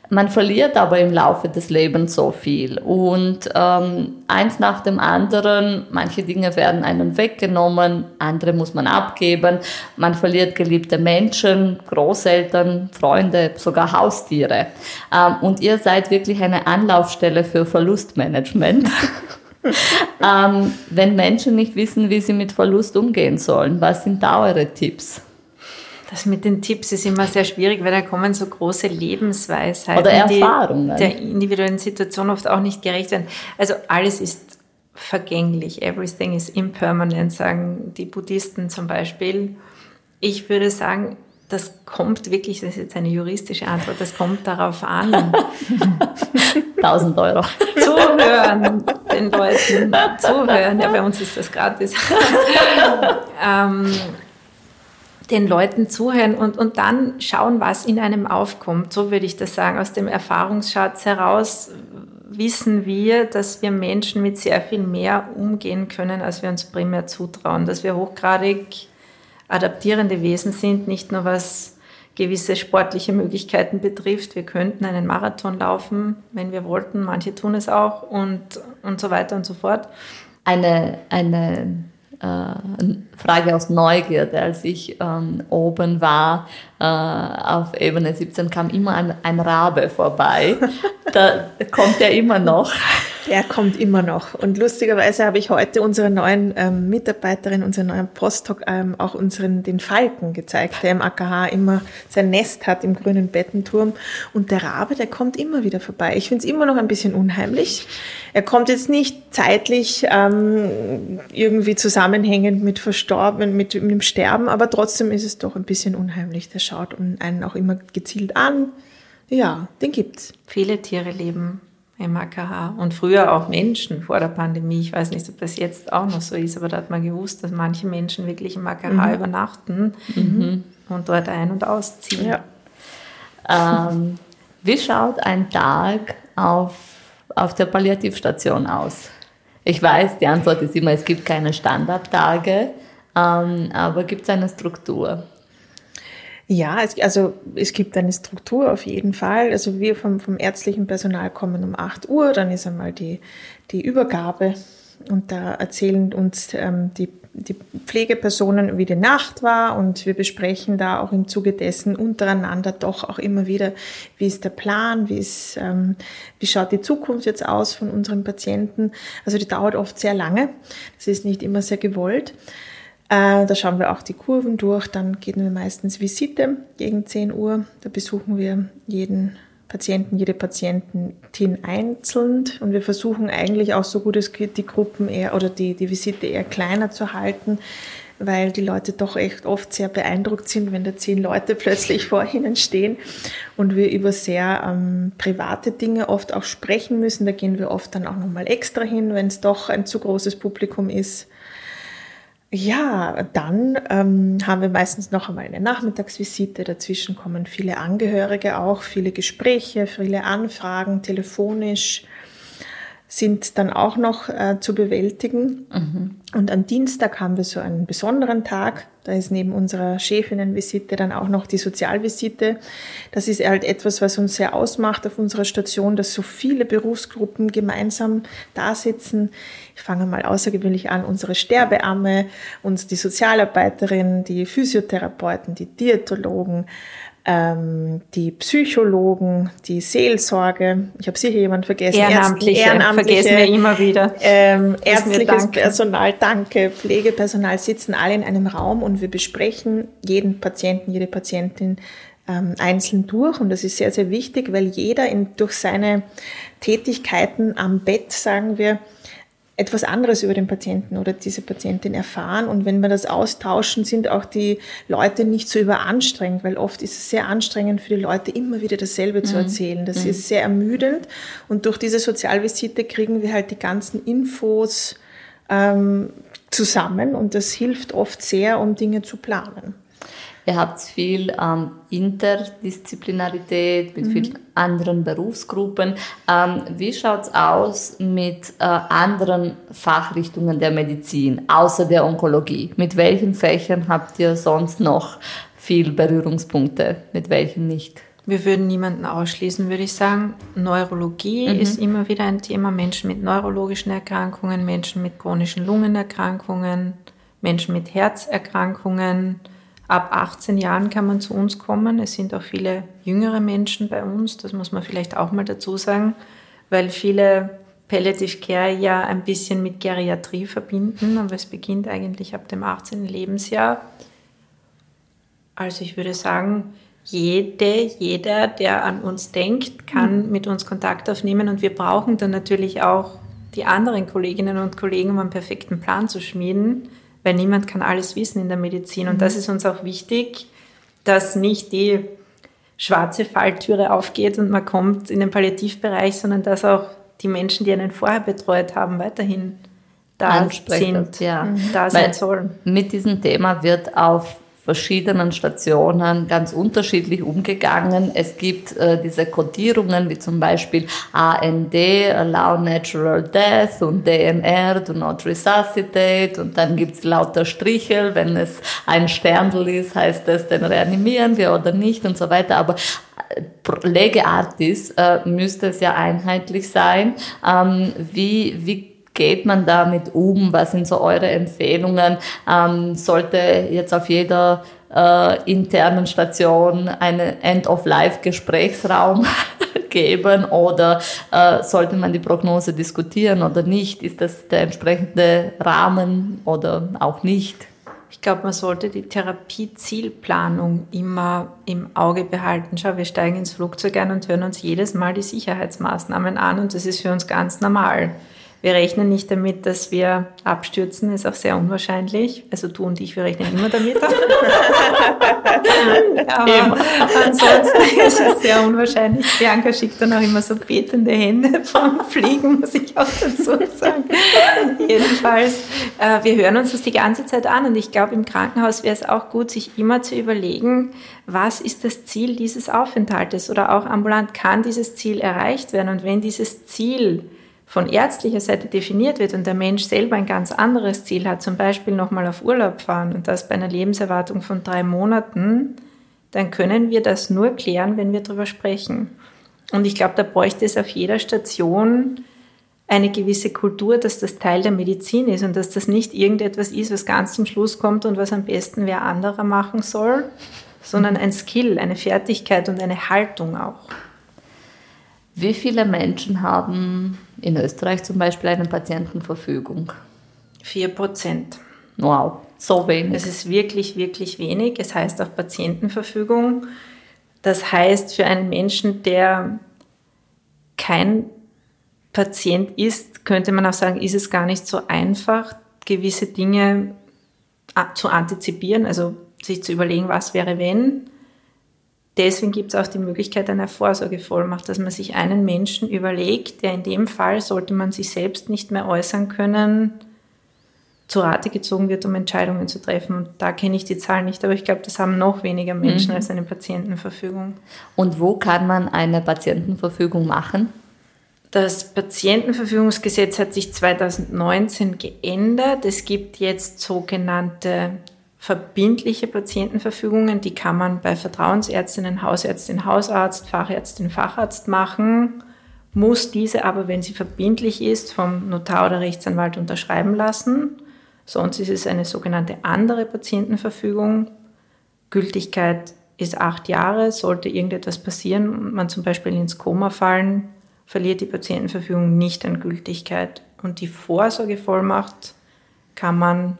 man verliert aber im Laufe des Lebens so viel, und eins nach dem anderen, manche Dinge werden einem weggenommen, andere muss man abgeben, man verliert geliebte Menschen, Großeltern, Freunde, sogar Haustiere, und ihr seid wirklich eine Anlaufstelle für Verlustmanagement. Wenn Menschen nicht wissen, wie sie mit Verlust umgehen sollen, was sind da eure Tipps? Das mit den Tipps ist immer sehr schwierig, weil da kommen so große Lebensweisheiten, oder Erfahrungen, die der individuellen Situation oft auch nicht gerecht werden. Also alles ist vergänglich, everything is impermanent, sagen die Buddhisten zum Beispiel. Ich würde sagen, das kommt wirklich, das ist jetzt eine juristische Antwort, das kommt darauf an. 1.000 Euro. Zuhören, den Leuten zuhören. Ja, bei uns ist das gratis. Den Leuten zuhören und dann schauen, was in einem aufkommt. So würde ich das sagen. Aus dem Erfahrungsschatz heraus wissen wir, dass wir Menschen mit sehr viel mehr umgehen können, als wir uns primär zutrauen. Dass wir hochgradig adaptierende Wesen sind, nicht nur was gewisse sportliche Möglichkeiten betrifft. Wir könnten einen Marathon laufen, wenn wir wollten. Manche tun es auch und so weiter und so fort. Eine Frage aus Neugierde. Als ich oben war, auf Ebene 17, kam immer ein Rabe vorbei. Da kommt er immer noch. Der kommt immer noch. Und lustigerweise habe ich heute unserer neuen Mitarbeiterin, unserem neuen Postdoc, auch den Falken gezeigt, der im AKH immer sein Nest hat im grünen Bettenturm. Und der Rabe, der kommt immer wieder vorbei. Ich finde es immer noch ein bisschen unheimlich. Er kommt jetzt nicht zeitlich irgendwie zusammenhängend mit Verstorbenen, mit dem Sterben, aber trotzdem ist es doch ein bisschen unheimlich. Der schaut einen auch immer gezielt an. Ja, den gibt's. Viele Tiere leben im AKH und früher auch Menschen vor der Pandemie. Ich weiß nicht, ob das jetzt auch noch so ist, aber da hat man gewusst, dass manche Menschen wirklich im AKH übernachten und dort ein- und ausziehen. Ja. Wie schaut ein Tag auf auf der Palliativstation aus? Ich weiß, die Antwort ist immer, es gibt keine Standardtage, aber gibt es eine Struktur? Ja, es gibt eine Struktur auf jeden Fall. Also wir vom ärztlichen Personal kommen um 8 Uhr, dann ist einmal die Übergabe und da erzählen uns die Pflegepersonen, wie die Nacht war, und wir besprechen da auch im Zuge dessen untereinander doch auch immer wieder, wie ist der Plan, wie schaut die Zukunft jetzt aus von unseren Patienten. Also die dauert oft sehr lange, das ist nicht immer sehr gewollt. Da schauen wir auch die Kurven durch, dann gehen wir meistens Visite gegen 10 Uhr, da besuchen wir jeden Patienten, jede Patientin einzeln, und wir versuchen eigentlich auch so gut es geht, die Gruppen eher oder die Visite eher kleiner zu halten, weil die Leute doch echt oft sehr beeindruckt sind, wenn da 10 Leute plötzlich vor ihnen stehen und wir über sehr private Dinge oft auch sprechen müssen. Da gehen wir oft dann auch nochmal extra hin, wenn es doch ein zu großes Publikum ist. Ja, dann haben wir meistens noch einmal eine Nachmittagsvisite. Dazwischen kommen viele Angehörige auch, viele Gespräche, viele Anfragen, telefonisch sind dann auch noch zu bewältigen. Mhm. Und am Dienstag haben wir so einen besonderen Tag. Da ist neben unserer Chefinnenvisite dann auch noch die Sozialvisite. Das ist halt etwas, was uns sehr ausmacht auf unserer Station, dass so viele Berufsgruppen gemeinsam da sitzen. Ich fange mal außergewöhnlich an, unsere Sterbeamme, uns die Sozialarbeiterin, die Physiotherapeuten, die Diätologen, die Psychologen, die Seelsorge. Ich habe sicher jemanden vergessen. Ehrenamtliche vergessen wir immer wieder. Ärztliches Personal, danke. Pflegepersonal sitzen alle in einem Raum und wir besprechen jeden Patienten, jede Patientin einzeln durch. Und das ist sehr, sehr wichtig, weil jeder durch seine Tätigkeiten am Bett, sagen wir, etwas anderes über den Patienten oder diese Patientin erfahren. Und wenn wir das austauschen, sind auch die Leute nicht so überanstrengend, weil oft ist es sehr anstrengend für die Leute, immer wieder dasselbe zu erzählen. Das ist sehr ermüdend. Und durch diese Sozialvisite kriegen wir halt die ganzen Infos zusammen. Und das hilft oft sehr, um Dinge zu planen. Ihr habt viel Interdisziplinarität mit vielen anderen Berufsgruppen. Wie schaut es aus mit anderen Fachrichtungen der Medizin, außer der Onkologie? Mit welchen Fächern habt ihr sonst noch viel Berührungspunkte, mit welchen nicht? Wir würden niemanden ausschließen, würde ich sagen. Neurologie ist immer wieder ein Thema. Menschen mit neurologischen Erkrankungen, Menschen mit chronischen Lungenerkrankungen, Menschen mit Herzerkrankungen. Ab 18 Jahren kann man zu uns kommen. Es sind auch viele jüngere Menschen bei uns, das muss man vielleicht auch mal dazu sagen, weil viele Palliative Care ja ein bisschen mit Geriatrie verbinden, aber es beginnt eigentlich ab dem 18. Lebensjahr. Also ich würde sagen, jeder, der an uns denkt, kann mit uns Kontakt aufnehmen, und wir brauchen dann natürlich auch die anderen Kolleginnen und Kollegen, um einen perfekten Plan zu schmieden, weil niemand kann alles wissen in der Medizin. Und das ist uns auch wichtig, dass nicht die schwarze Falltüre aufgeht und man kommt in den Palliativbereich, sondern dass auch die Menschen, die einen vorher betreut haben, weiterhin da sind, da sein sollen. Mit diesem Thema wird auf verschiedenen Stationen ganz unterschiedlich umgegangen. Es gibt diese Kodierungen wie zum Beispiel AND, Allow Natural Death, und DNR, Do Not Resuscitate, und dann gibt's lauter Strichel, wenn es ein Sternl ist, heißt es, den reanimieren wir oder nicht und so weiter, aber lege artis müsste es ja einheitlich sein. Wie geht man damit um? Was sind so eure Empfehlungen? Sollte jetzt auf jeder internen Station einen End-of-Life-Gesprächsraum geben, oder sollte man die Prognose diskutieren oder nicht? Ist das der entsprechende Rahmen oder auch nicht? Ich glaube, man sollte die Therapiezielplanung immer im Auge behalten. Schau, wir steigen ins Flugzeug ein und hören uns jedes Mal die Sicherheitsmaßnahmen an, und das ist für uns ganz normal. Wir rechnen nicht damit, dass wir abstürzen, ist auch sehr unwahrscheinlich. Also du und ich, wir rechnen immer damit. Aber ansonsten ist es sehr unwahrscheinlich. Bianca schickt dann auch immer so betende Hände vom Fliegen, muss ich auch dazu sagen. Jedenfalls, wir hören uns das die ganze Zeit an und ich glaube, im Krankenhaus wäre es auch gut, sich immer zu überlegen, was ist das Ziel dieses Aufenthaltes oder auch ambulant kann dieses Ziel erreicht werden. Und wenn dieses Ziel von ärztlicher Seite definiert wird und der Mensch selber ein ganz anderes Ziel hat, zum Beispiel nochmal auf Urlaub fahren und das bei einer Lebenserwartung von 3 Monaten, dann können wir das nur klären, wenn wir darüber sprechen. Und ich glaube, da bräuchte es auf jeder Station eine gewisse Kultur, dass das Teil der Medizin ist und dass das nicht irgendetwas ist, was ganz zum Schluss kommt und was am besten wer anderer machen soll, sondern ein Skill, eine Fertigkeit und eine Haltung auch. Wie viele Menschen haben in Österreich zum Beispiel eine Patientenverfügung? 4%. Wow, so wenig. Es ist wirklich, wirklich wenig. Es heißt auch Patientenverfügung. Das heißt, für einen Menschen, der kein Patient ist, könnte man auch sagen, ist es gar nicht so einfach, gewisse Dinge zu antizipieren, also sich zu überlegen, was wäre, wenn. Deswegen gibt es auch die Möglichkeit einer Vorsorgevollmacht, dass man sich einen Menschen überlegt, der in dem Fall, sollte man sich selbst nicht mehr äußern können, zu Rate gezogen wird, um Entscheidungen zu treffen. Und da kenne ich die Zahl nicht, aber ich glaube, das haben noch weniger Menschen als eine Patientenverfügung. Und wo kann man eine Patientenverfügung machen? Das Patientenverfügungsgesetz hat sich 2019 geändert. Es gibt jetzt sogenannte verbindliche Patientenverfügungen, die kann man bei Vertrauensärztinnen, Hausärztin, Hausarzt, Fachärztin, Facharzt machen, muss diese aber, wenn sie verbindlich ist, vom Notar oder Rechtsanwalt unterschreiben lassen. Sonst ist es eine sogenannte andere Patientenverfügung. Gültigkeit ist 8 Jahre. Sollte irgendetwas passieren und man zum Beispiel ins Koma fallen, verliert die Patientenverfügung nicht an Gültigkeit. Und die Vorsorgevollmacht kann man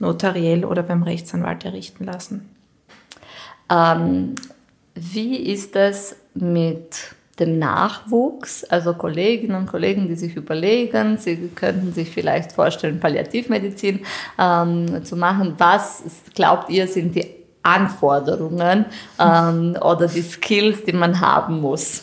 notariell oder beim Rechtsanwalt errichten lassen. Wie ist das mit dem Nachwuchs? Also Kolleginnen und Kollegen, die sich überlegen, sie könnten sich vielleicht vorstellen, Palliativmedizin zu machen. Was, glaubt ihr, sind die Anforderungen oder die Skills, die man haben muss?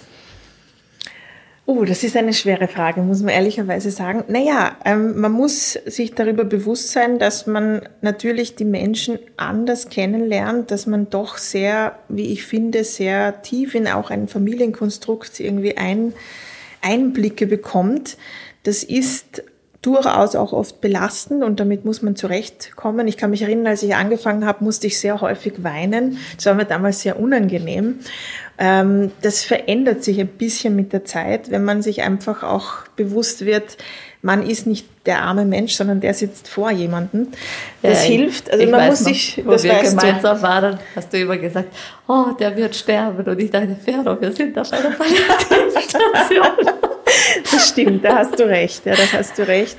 Das ist eine schwere Frage, muss man ehrlicherweise sagen. Naja, man muss sich darüber bewusst sein, dass man natürlich die Menschen anders kennenlernt, dass man doch sehr, wie ich finde, sehr tief in auch ein Familienkonstrukt irgendwie Einblicke bekommt. Das ist durchaus auch oft belastend und damit muss man zurechtkommen. Ich kann mich erinnern, als ich angefangen habe, musste ich sehr häufig weinen. Das war mir damals sehr unangenehm. Das verändert sich ein bisschen mit der Zeit, wenn man sich einfach auch bewusst wird, man ist nicht der arme Mensch, sondern der sitzt vor jemandem. Das hilft. Also man muss sich, das weißt du. Wo wir gemeinsam waren, hast du immer gesagt, oh, der wird sterben. Und ich dachte, Fero, wir sind da schon auf einer Station. Das stimmt, da hast du recht. Ja, das hast du recht.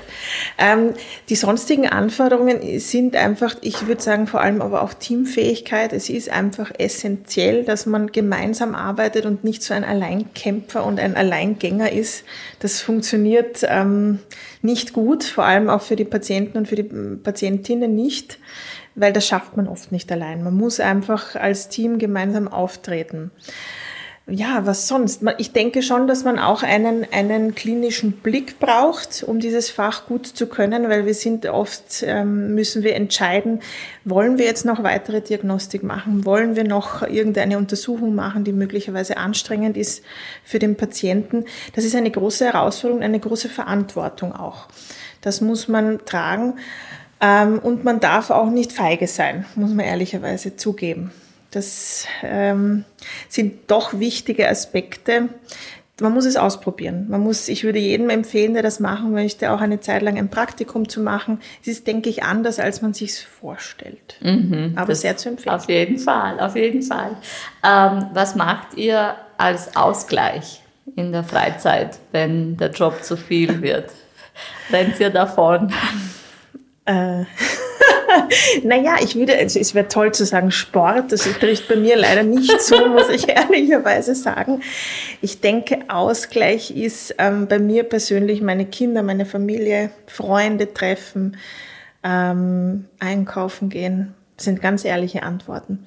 Die sonstigen Anforderungen sind einfach, ich würde sagen, vor allem aber auch Teamfähigkeit. Es ist einfach essentiell, dass man gemeinsam arbeitet und nicht so ein Alleinkämpfer und ein Alleingänger ist. Das funktioniert nicht gut, vor allem auch für die Patienten und für die Patientinnen nicht, weil das schafft man oft nicht allein. Man muss einfach als Team gemeinsam auftreten. Ja, was sonst? Ich denke schon, dass man auch einen klinischen Blick braucht, um dieses Fach gut zu können, weil wir sind oft, müssen wir entscheiden, wollen wir jetzt noch weitere Diagnostik machen? Wollen wir noch irgendeine Untersuchung machen, die möglicherweise anstrengend ist für den Patienten? Das ist eine große Herausforderung, eine große Verantwortung auch. Das muss man tragen. Und man darf auch nicht feige sein, muss man ehrlicherweise zugeben. Das sind doch wichtige Aspekte. Man muss es ausprobieren. Ich würde jedem empfehlen, der das machen möchte, auch eine Zeit lang ein Praktikum zu machen. Es ist, denke ich, anders, als man sich es vorstellt. Aber sehr zu empfehlen. Auf jeden Fall, auf jeden Fall. Was macht ihr als Ausgleich in der Freizeit, wenn der Job zu viel wird? Rennt ihr davon? Naja, es wäre toll zu sagen Sport, das trifft bei mir leider nicht zu, muss ich ehrlicherweise sagen. Ich denke, Ausgleich ist bei mir persönlich meine Kinder, meine Familie, Freunde treffen, einkaufen gehen, das sind ganz ehrliche Antworten.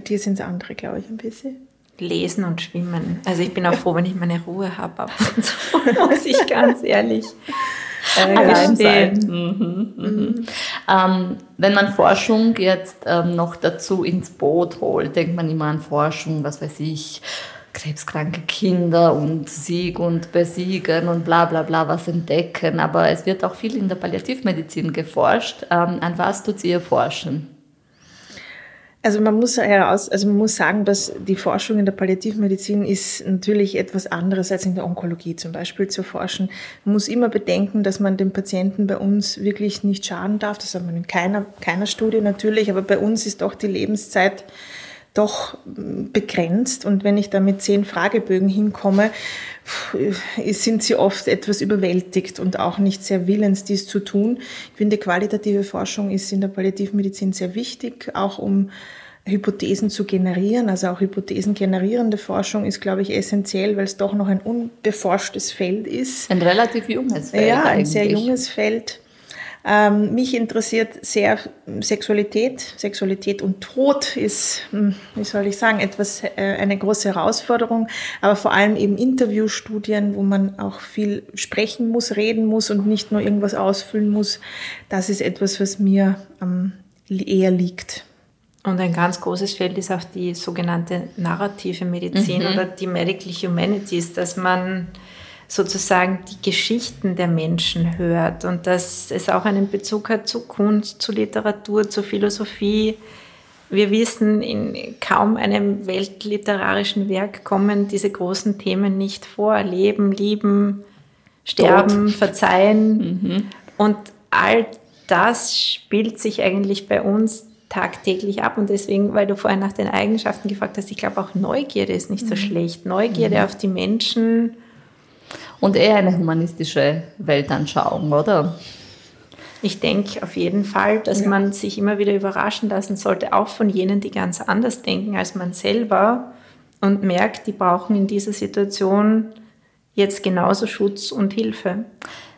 Bei dir sind es andere, glaube ich, ein bisschen. Lesen und schwimmen. Also ich bin auch froh, wenn ich meine Ruhe habe, ab und zu, muss ich ganz ehrlich gestehen. Wenn man Forschung jetzt noch dazu ins Boot holt, denkt man immer an Forschung, was weiß ich, krebskranke Kinder und Sieg und Besiegen und bla bla bla was entdecken. Aber es wird auch viel in der Palliativmedizin geforscht. An was tut ihr forschen? Also man muss sagen, dass die Forschung in der Palliativmedizin ist natürlich etwas anderes als in der Onkologie zum Beispiel zu forschen. Man muss immer bedenken, dass man dem Patienten bei uns wirklich nicht schaden darf. Das hat man in keiner Studie natürlich, aber bei uns ist doch die Lebenszeit doch begrenzt. Und wenn ich da mit 10 Fragebögen hinkomme, sind sie oft etwas überwältigt und auch nicht sehr willens, dies zu tun. Ich finde, qualitative Forschung ist in der Palliativmedizin sehr wichtig, auch um Hypothesen zu generieren. Also auch Hypothesen generierende Forschung ist, glaube ich, essentiell, weil es doch noch ein unbeforschtes Feld ist. Ein relativ junges Feld. Ja, ein sehr junges Feld. Mich interessiert sehr Sexualität. Sexualität und Tod ist, wie soll ich sagen, eine große Herausforderung, aber vor allem eben Interviewstudien, wo man auch viel sprechen muss, reden muss und nicht nur irgendwas ausfüllen muss. Das ist etwas, was mir eher liegt. Und ein ganz großes Feld ist auch die sogenannte narrative Medizin oder die Medical Humanities, dass man sozusagen die Geschichten der Menschen hört und dass es auch einen Bezug hat zu Kunst, zu Literatur, zu Philosophie. Wir wissen, in kaum einem weltliterarischen Werk kommen diese großen Themen nicht vor. Leben, lieben, sterben, Tod, verzeihen. Und all das spielt sich eigentlich bei uns tagtäglich ab. Und deswegen, weil du vorhin nach den Eigenschaften gefragt hast, ich glaube auch Neugierde ist nicht so schlecht. Neugierde auf die Menschen. Und eher eine humanistische Weltanschauung, oder? Ich denke auf jeden Fall, dass man sich immer wieder überraschen lassen sollte, auch von jenen, die ganz anders denken als man selber und merkt, die brauchen in dieser Situation jetzt genauso Schutz und Hilfe.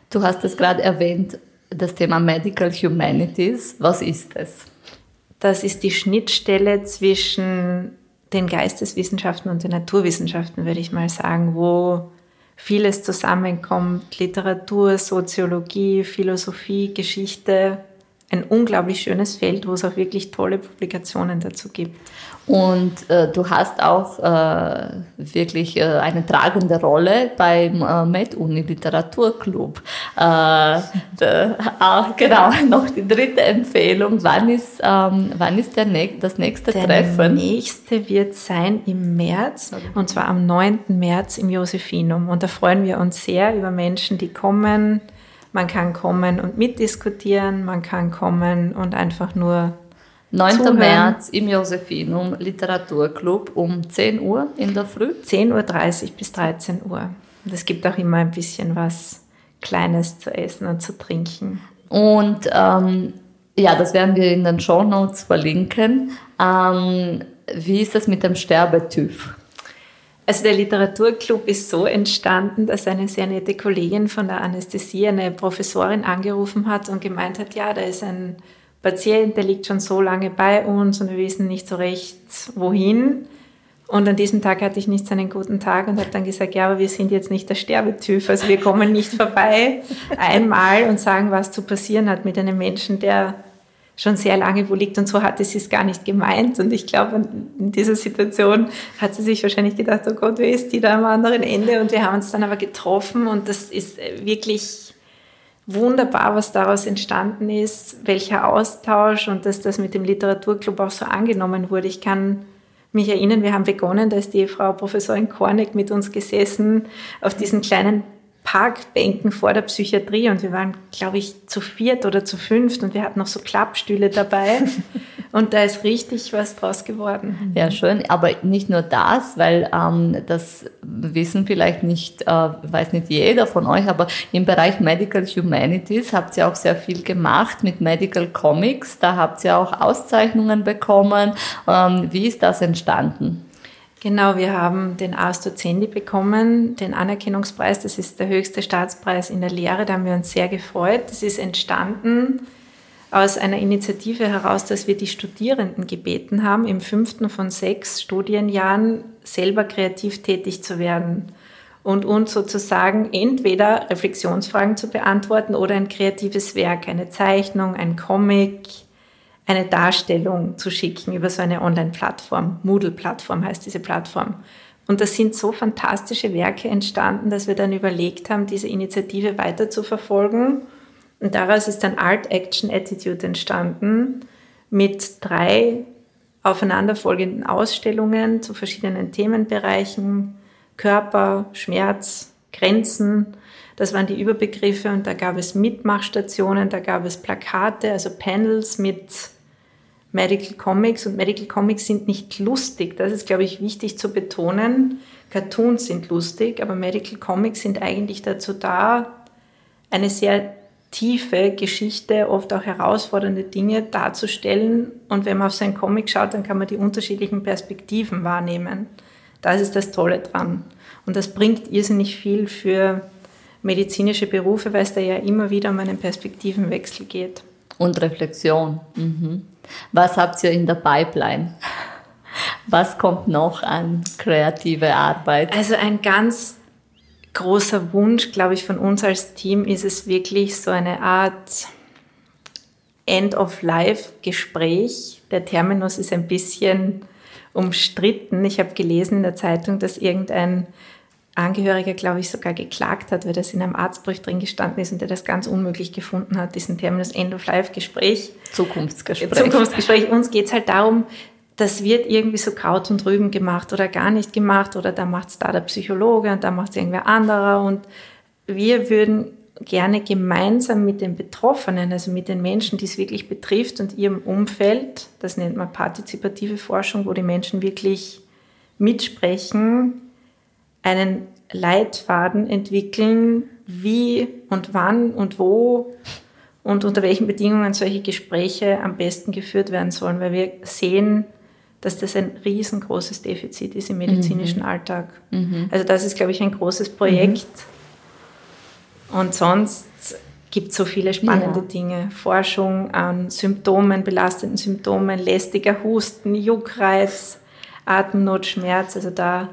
Du hast es gerade erwähnt, das Thema Medical Humanities. Was ist es? Das ist die Schnittstelle zwischen den Geisteswissenschaften und den Naturwissenschaften, würde ich mal sagen, wo vieles zusammenkommt, Literatur, Soziologie, Philosophie, Geschichte, ein unglaublich schönes Feld, wo es auch wirklich tolle Publikationen dazu gibt. Und du hast auch wirklich eine tragende Rolle beim Med-Uni-Literaturclub. Genau, noch die dritte Empfehlung. Wann ist das nächste Treffen? Das nächste wird sein im März, und zwar am 9. März im Josephinum. Und da freuen wir uns sehr über Menschen, die kommen. Man kann kommen und mitdiskutieren, man kann kommen und einfach nur 9. zuhören. März im Josephinum Literaturclub um 10 Uhr in der Früh. 10:30 Uhr bis 13 Uhr. Und es gibt auch immer ein bisschen was Kleines zu essen und zu trinken. Und das werden wir in den Shownotes verlinken. Wie ist das mit dem Sterbetyp? Also der Literaturclub ist so entstanden, dass eine sehr nette Kollegin von der Anästhesie, eine Professorin, angerufen hat und gemeint hat, ja, da ist ein Patient, der liegt schon so lange bei uns und wir wissen nicht so recht, wohin. Und an diesem Tag hatte ich nicht so einen guten Tag und habe dann gesagt, ja, aber wir sind jetzt nicht der Sterbetyp, also wir kommen nicht vorbei einmal und sagen, was zu passieren hat mit einem Menschen, der schon sehr lange wo liegt, und so hatte sie es gar nicht gemeint. Und ich glaube, in dieser Situation hat sie sich wahrscheinlich gedacht, oh Gott, wer ist die da am anderen Ende? Und wir haben uns dann aber getroffen und das ist wirklich wunderbar, was daraus entstanden ist, welcher Austausch und dass das mit dem Literaturclub auch so angenommen wurde. Ich kann mich erinnern, wir haben begonnen, da ist die Frau Professorin Korneck mit uns gesessen auf diesen kleinen Parkbänken vor der Psychiatrie und wir waren, glaube ich, zu 4 oder zu 5 und wir hatten noch so Klappstühle dabei und da ist richtig was draus geworden. Ja, schön, aber nicht nur das, weil das wissen vielleicht nicht, weiß nicht jeder von euch, aber im Bereich Medical Humanities habt ihr auch sehr viel gemacht mit Medical Comics, da habt ihr auch Auszeichnungen bekommen. Wie ist das entstanden? Genau, wir haben den Astro Zendi bekommen, den Anerkennungspreis. Das ist der höchste Staatspreis in der Lehre. Da haben wir uns sehr gefreut. Das ist entstanden aus einer Initiative heraus, dass wir die Studierenden gebeten haben, im 5. von 6 Studienjahren selber kreativ tätig zu werden und uns sozusagen entweder Reflexionsfragen zu beantworten oder ein kreatives Werk, eine Zeichnung, ein Comic, eine Darstellung zu schicken über so eine Online-Plattform. Moodle-Plattform heißt diese Plattform. Und da sind so fantastische Werke entstanden, dass wir dann überlegt haben, diese Initiative weiter zu verfolgen. Und daraus ist dann Art Action Attitude entstanden mit 3 aufeinanderfolgenden Ausstellungen zu verschiedenen Themenbereichen. Körper, Schmerz, Grenzen, das waren die Überbegriffe, und da gab es Mitmachstationen, da gab es Plakate, also Panels mit Medical Comics, und Medical Comics sind nicht lustig, das ist, glaube ich, wichtig zu betonen. Cartoons sind lustig, aber Medical Comics sind eigentlich dazu da, eine sehr tiefe Geschichte, oft auch herausfordernde Dinge darzustellen, und wenn man auf so einen Comic schaut, dann kann man die unterschiedlichen Perspektiven wahrnehmen. Das ist das Tolle dran. Und das bringt irrsinnig viel für medizinische Berufe, weil es da ja immer wieder um einen Perspektivenwechsel geht. Und Reflexion. Mhm. Was habt ihr in der Pipeline? Was kommt noch an kreative Arbeit? Also ein ganz großer Wunsch, glaube ich, von uns als Team ist es wirklich so eine Art End-of-Life-Gespräch. Der Terminus ist ein bisschen umstritten. Ich habe gelesen in der Zeitung, dass irgendein Angehöriger, glaube ich, sogar geklagt hat, weil das in einem Arztbrief drin gestanden ist und der das ganz unmöglich gefunden hat, diesen Terminus End-of-Life-Gespräch. Zukunftsgespräch. Uns geht es halt darum, das wird irgendwie so Kraut und Rüben gemacht oder gar nicht gemacht, oder da macht es da der Psychologe und da macht es irgendwer anderer, und wir würden gerne gemeinsam mit den Betroffenen, also mit den Menschen, die es wirklich betrifft, und ihrem Umfeld, das nennt man partizipative Forschung, wo die Menschen wirklich mitsprechen, einen Leitfaden entwickeln, wie und wann und wo und unter welchen Bedingungen solche Gespräche am besten geführt werden sollen, weil wir sehen, dass das ein riesengroßes Defizit ist im medizinischen Alltag. Mhm. Also das ist, glaube ich, ein großes Projekt. Und sonst gibt es so viele spannende Dinge. Forschung an Symptomen, belastenden Symptomen, lästiger Husten, Juckreiz, Atemnot, Schmerz. Also da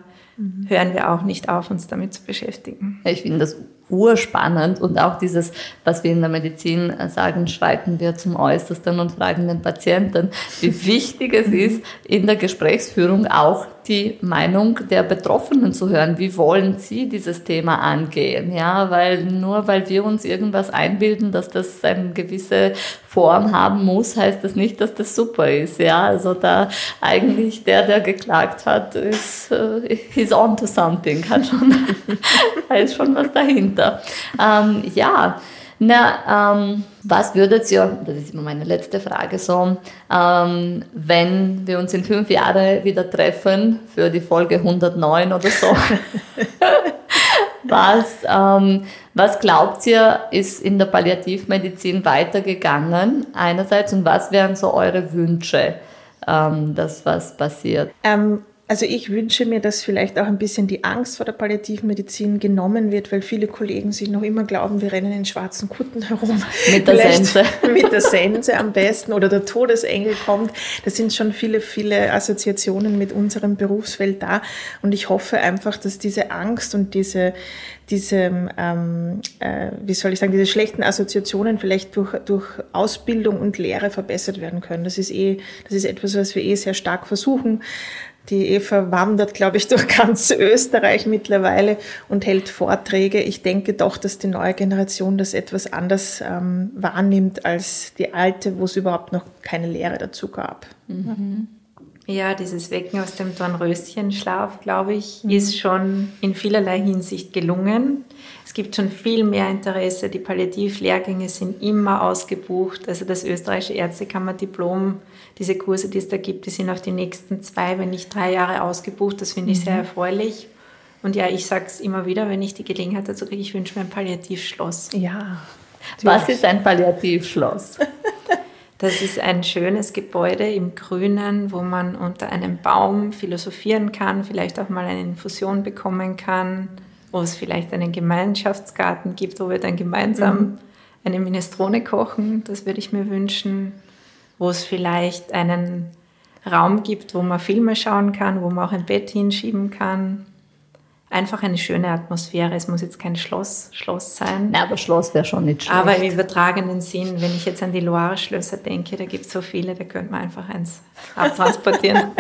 hören wir auch nicht auf, uns damit zu beschäftigen. Ich finde das urspannend, und auch dieses, was wir in der Medizin sagen, schreiten wir zum Äußersten und fragen den Patienten, wie wichtig es ist, in der Gesprächsführung auch die Meinung der Betroffenen zu hören. Wie wollen sie dieses Thema angehen? Ja, weil nur weil wir uns irgendwas einbilden, dass das eine gewisse Form haben muss, heißt das nicht, dass das super ist. Ja, also da eigentlich der geklagt hat, ist he's on to something, da ist schon was dahinter. Was würdet ihr, das ist immer meine letzte Frage, so, wenn wir uns in 5 Jahren wieder treffen für die Folge 109 oder so, was glaubt ihr, ist in der Palliativmedizin weitergegangen einerseits, und was wären so eure Wünsche, dass was passiert? Also ich wünsche mir, dass vielleicht auch ein bisschen die Angst vor der Palliativmedizin genommen wird, weil viele Kollegen sich noch immer glauben, wir rennen in schwarzen Kutten herum. Mit der Sense. Mit der Sense am besten, oder der Todesengel kommt. Das sind schon viele, viele Assoziationen mit unserem Berufsfeld da. Und ich hoffe einfach, dass diese Angst und diese schlechten Assoziationen vielleicht durch Ausbildung und Lehre verbessert werden können. Das ist etwas, was wir sehr stark versuchen. Die Eva wandert, glaube ich, durch ganz Österreich mittlerweile und hält Vorträge. Ich denke doch, dass die neue Generation das etwas anders wahrnimmt als die alte, wo es überhaupt noch keine Lehre dazu gab. Mhm. Ja, dieses Wecken aus dem Dornröschenschlaf, glaube ich, ist schon in vielerlei Hinsicht gelungen. Es gibt schon viel mehr Interesse. Die Palliativlehrgänge sind immer ausgebucht. Also das österreichische Ärztekammerdiplom, diese Kurse, die es da gibt, die sind auf die nächsten 2, wenn nicht 3 Jahre ausgebucht. Das finde ich sehr erfreulich. Und ja, ich sage es immer wieder, wenn ich die Gelegenheit dazu kriege, ich wünsche mir ein Palliativschloss. Ja. Was ist ein Palliativschloss? Das ist ein schönes Gebäude im Grünen, wo man unter einem Baum philosophieren kann, vielleicht auch mal eine Infusion bekommen kann, wo es vielleicht einen Gemeinschaftsgarten gibt, wo wir dann gemeinsam eine Minestrone kochen, das würde ich mir wünschen, wo es vielleicht einen Raum gibt, wo man Filme schauen kann, wo man auch ein Bett hinschieben kann. Einfach eine schöne Atmosphäre. Es muss jetzt kein Schloss sein. Nein, aber Schloss wäre schon nicht schlecht. Aber im übertragenen Sinn, wenn ich jetzt an die Loire-Schlösser denke, da gibt es so viele, da könnte man einfach eins abtransportieren.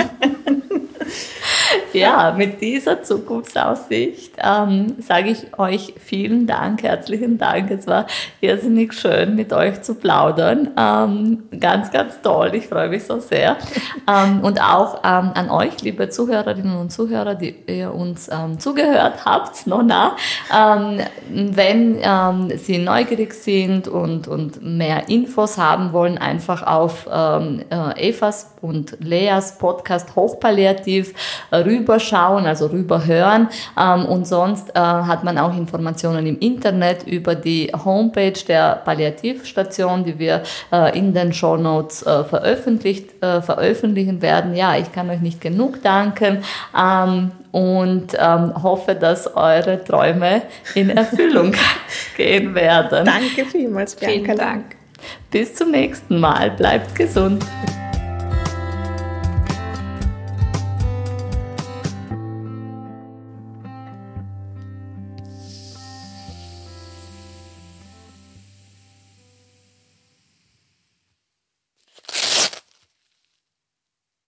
Ja, mit dieser Zukunftsaussicht sage ich euch vielen Dank, herzlichen Dank. Es war irrsinnig schön, mit euch zu plaudern. Ganz, ganz toll. Ich freue mich so sehr. Und auch an euch, liebe Zuhörerinnen und Zuhörer, die ihr uns zugehört habt, noch nah. Wenn Sie neugierig sind und mehr Infos haben wollen, einfach auf Evas und Leas Podcast Hochpalliativ rüberschauen, also rüberhören. Und sonst hat man auch Informationen im Internet über die Homepage der Palliativstation, die wir in den Shownotes veröffentlichen werden. Ja, ich kann euch nicht genug danken und hoffe, dass eure Träume in Erfüllung gehen werden. Danke vielmals, Bianca. Vielen Dank. Bis zum nächsten Mal. Bleibt gesund.